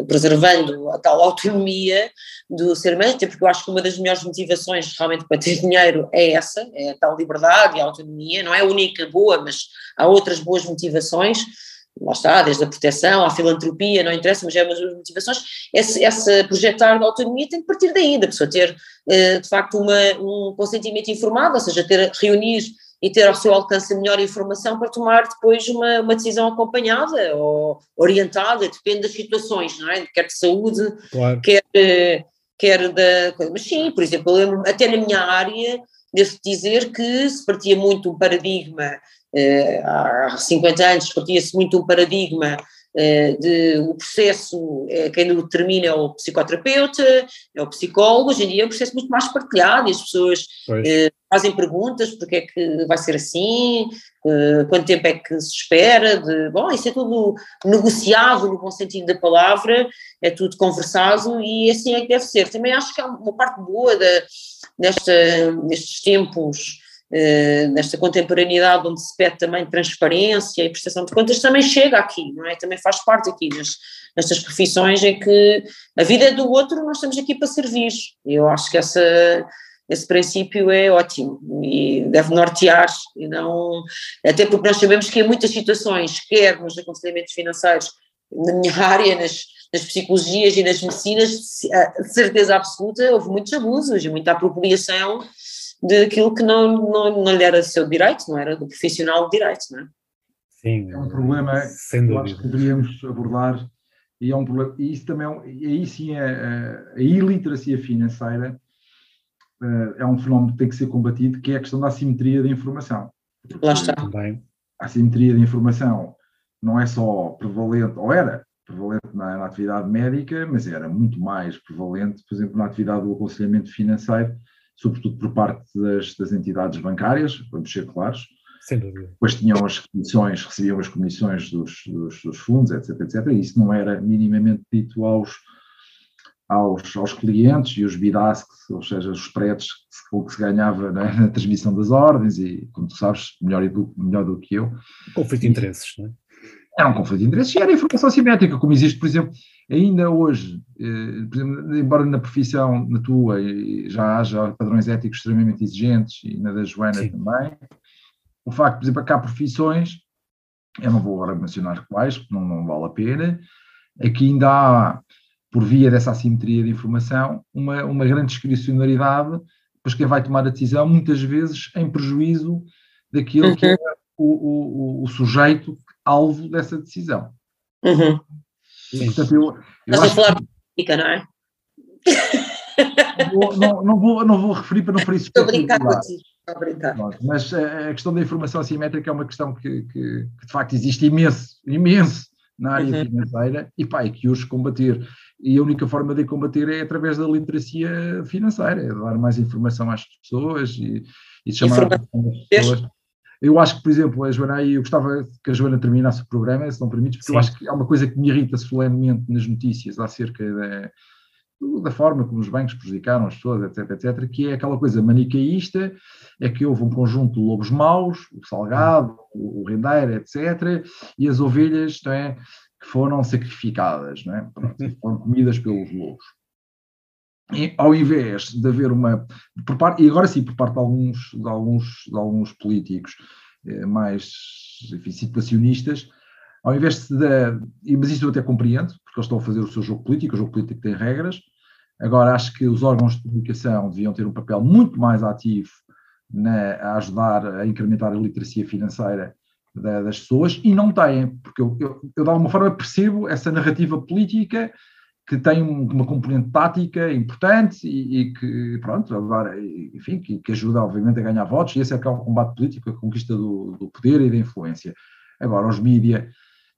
preservando a tal autonomia do ser humano, até porque eu acho que uma das melhores motivações realmente para ter dinheiro é essa, é a tal liberdade e a autonomia, não é a única boa, mas há outras boas motivações, lá está, desde a proteção, à filantropia, não interessa, mas é uma das motivações, essa projetar da autonomia tem que partir daí, da pessoa ter de facto uma, um consentimento informado, ou seja, ter, reunir e ter ao seu alcance a melhor informação para tomar depois uma, uma decisão acompanhada ou orientada, depende das situações, não é? Quer de saúde, claro. quer, quer da... Mas sim, por exemplo, eu lembro, até na minha área, devo dizer que se partia muito um paradigma, eh, há cinquenta anos partia-se muito um paradigma eh, de o processo, eh, quem o determina é o psicoterapeuta, é o psicólogo, hoje em dia é um processo muito mais partilhado e as pessoas... fazem perguntas, porque é que vai ser assim, quanto tempo é que se espera, de, bom, isso é tudo negociado no bom sentido da palavra, é tudo conversado e assim é que deve ser. Também acho que há uma parte boa da, desta, destes tempos, nesta contemporaneidade onde se pede também transparência e prestação de contas, também chega aqui, não é? Também faz parte aqui das, nestas profissões em que a vida é do outro, nós estamos aqui para servir. Eu acho que essa... Esse princípio é ótimo e deve nortear, e não, até porque nós sabemos que em muitas situações, quer nos aconselhamentos financeiros, na minha área, nas, nas psicologias e nas medicinas, de certeza absoluta, houve muitos abusos e muita apropriação daquilo que não, não, não lhe era do seu direito, não era do profissional de direito, não é? Sim, é um problema que eu acho que deveríamos abordar, e é um problema, e isso também, aí sim, a, a iliteracia financeira é um fenómeno que tem que ser combatido, que é a questão da assimetria de informação. Lá está. A assimetria de informação não é só prevalente, ou era prevalente na, na atividade médica, mas era muito mais prevalente, por exemplo, na atividade do aconselhamento financeiro, sobretudo por parte das, das entidades bancárias, vamos ser claros. Sem dúvida. Depois tinham as comissões, recebiam as comissões dos, dos, dos fundos, etc, etcétera. E isso não era minimamente dito aos... Aos, aos clientes e os bid-asks, ou seja, os spreads que se, que se ganhava na, na transmissão das ordens e, como tu sabes, melhor do, melhor do que eu. Conflito de interesses, não é? Era um conflito de interesses e era informação assimétrica, como existe, por exemplo, ainda hoje, eh, por exemplo, embora na profissão, na tua, já haja padrões éticos extremamente exigentes e na da Joana Sim. também, o facto, por exemplo, que há profissões, eu não vou agora mencionar quais, porque não, não vale a pena, aqui ainda há... por via dessa assimetria de informação, uma, uma grande discricionariedade, pois quem vai tomar a decisão, muitas vezes, em prejuízo daquilo uhum. que é o, o, o sujeito alvo dessa decisão. Uhum. E, portanto, eu, eu Mas acho falar que... de política, não é? Vou, não, não, vou, não vou referir para não ferir isso. Estou brincando contigo, estou brincando. Mas a questão da informação assimétrica é uma questão que, que, que de facto, existe imenso, imenso, na área uhum. financeira, e pá, é que os combater. E a única forma de combater é através da literacia financeira, é dar mais informação às pessoas e, e chamar a atenção das pessoas. Eu acho que, por exemplo, a Joana, e eu gostava que a Joana terminasse o programa, se não permites, porque Sim. eu acho que há uma coisa que me irrita solenemente nas notícias acerca da, da forma como os bancos prejudicaram as pessoas, etc, etcétera, que é aquela coisa manicaísta, é que houve um conjunto de lobos maus, o Salgado, o Rendeiro, etcétera, e as ovelhas, não é, que foram sacrificadas, não é? Pronto, foram comidas pelos lobos. E, ao invés de haver uma... Por parte, e agora sim, por parte de alguns, de alguns, de alguns políticos eh, mais, enfim, situacionistas, ao invés de... Mas isso eu até compreendo, porque eles estão a fazer o seu jogo político, o jogo político tem regras. Agora, acho que os órgãos de comunicação deviam ter um papel muito mais ativo na, a ajudar a incrementar a literacia financeira da, das pessoas, e não têm, porque eu, eu, eu de alguma forma percebo essa narrativa política que tem uma componente tática importante e, e que, pronto, agora, enfim, que, que ajuda obviamente a ganhar votos, e esse é que é o combate político, a conquista do, do poder e da influência. Agora, os mídia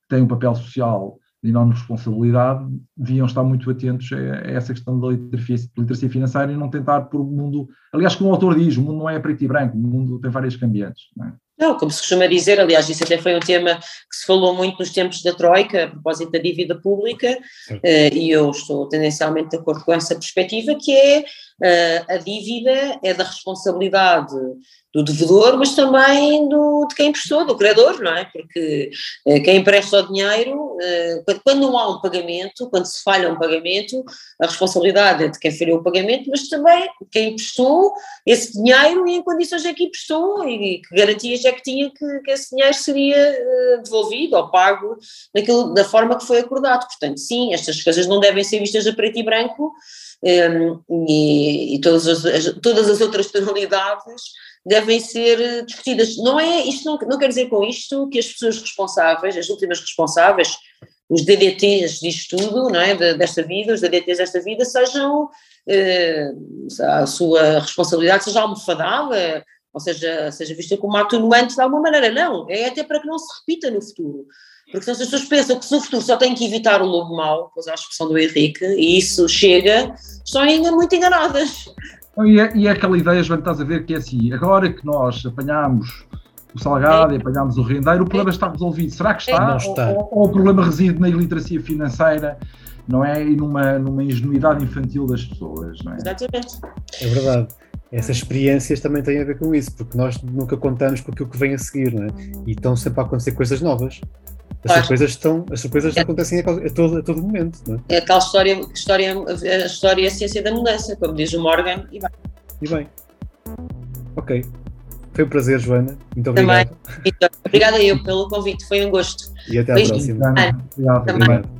têm um papel social de enorme responsabilidade, deviam estar muito atentos a, a essa questão da literacia, literacia financeira e não tentar por o mundo... Aliás, como o autor diz, o mundo não é preto e branco, o mundo tem várias cambiantes, não é? Não, como se costuma dizer, aliás, isso até foi um tema que se falou muito nos tempos da Troika, a propósito da dívida pública, eh, e eu estou tendencialmente de acordo com essa perspectiva, que é eh, a dívida é da responsabilidade do devedor, mas também do, de quem emprestou, do credor, não é? Porque eh, quem empresta o dinheiro, eh, quando não há um pagamento, quando se falha um pagamento, a responsabilidade é de quem falhou o pagamento, mas também quem emprestou esse dinheiro e em condições é que emprestou e que garantias é que tinha que, que esse dinheiro seria uh, devolvido ou pago naquilo, da forma que foi acordado. Portanto, sim, estas coisas não devem ser vistas a preto e branco, um, e, e todas, as, todas as outras tonalidades devem ser discutidas. Não é, isto não, não quer dizer com isto que as pessoas responsáveis, as últimas responsáveis, os D D Ts disto tudo, não é, desta vida, os D D Ts desta vida, sejam, eh, a sua responsabilidade seja almofadada, ou seja, seja vista como atenuante de alguma maneira. Não, é até para que não se repita no futuro, porque se as pessoas pensam que no futuro só tem que evitar o lobo mau, pois a expressão do Henrique, e isso chega, estão ainda muito enganadas. E é, e é aquela ideia, Joana, estás a ver, que é assim, agora que nós apanhámos o Salgado é. e apanhámos o Rendeiro, o problema é. está resolvido. Será que está? Não está. Ou, ou o problema reside na iliteracia financeira, não é? E numa, numa ingenuidade infantil das pessoas, não é? Exatamente. É verdade. Essas experiências também têm a ver com isso, porque nós nunca contamos com aquilo que vem a seguir, não é? E estão sempre a acontecer coisas novas. As surpresas, estão, as surpresas é. acontecem a todo, a todo momento, não é? É aquela história, história, a história é a ciência da mudança, como diz o Morgan, e bem. E bem. Ok. Foi um prazer, Joana. Muito obrigado. Também. Obrigada eu pelo convite, foi um gosto. E até à Beijo. próxima. Obrigado.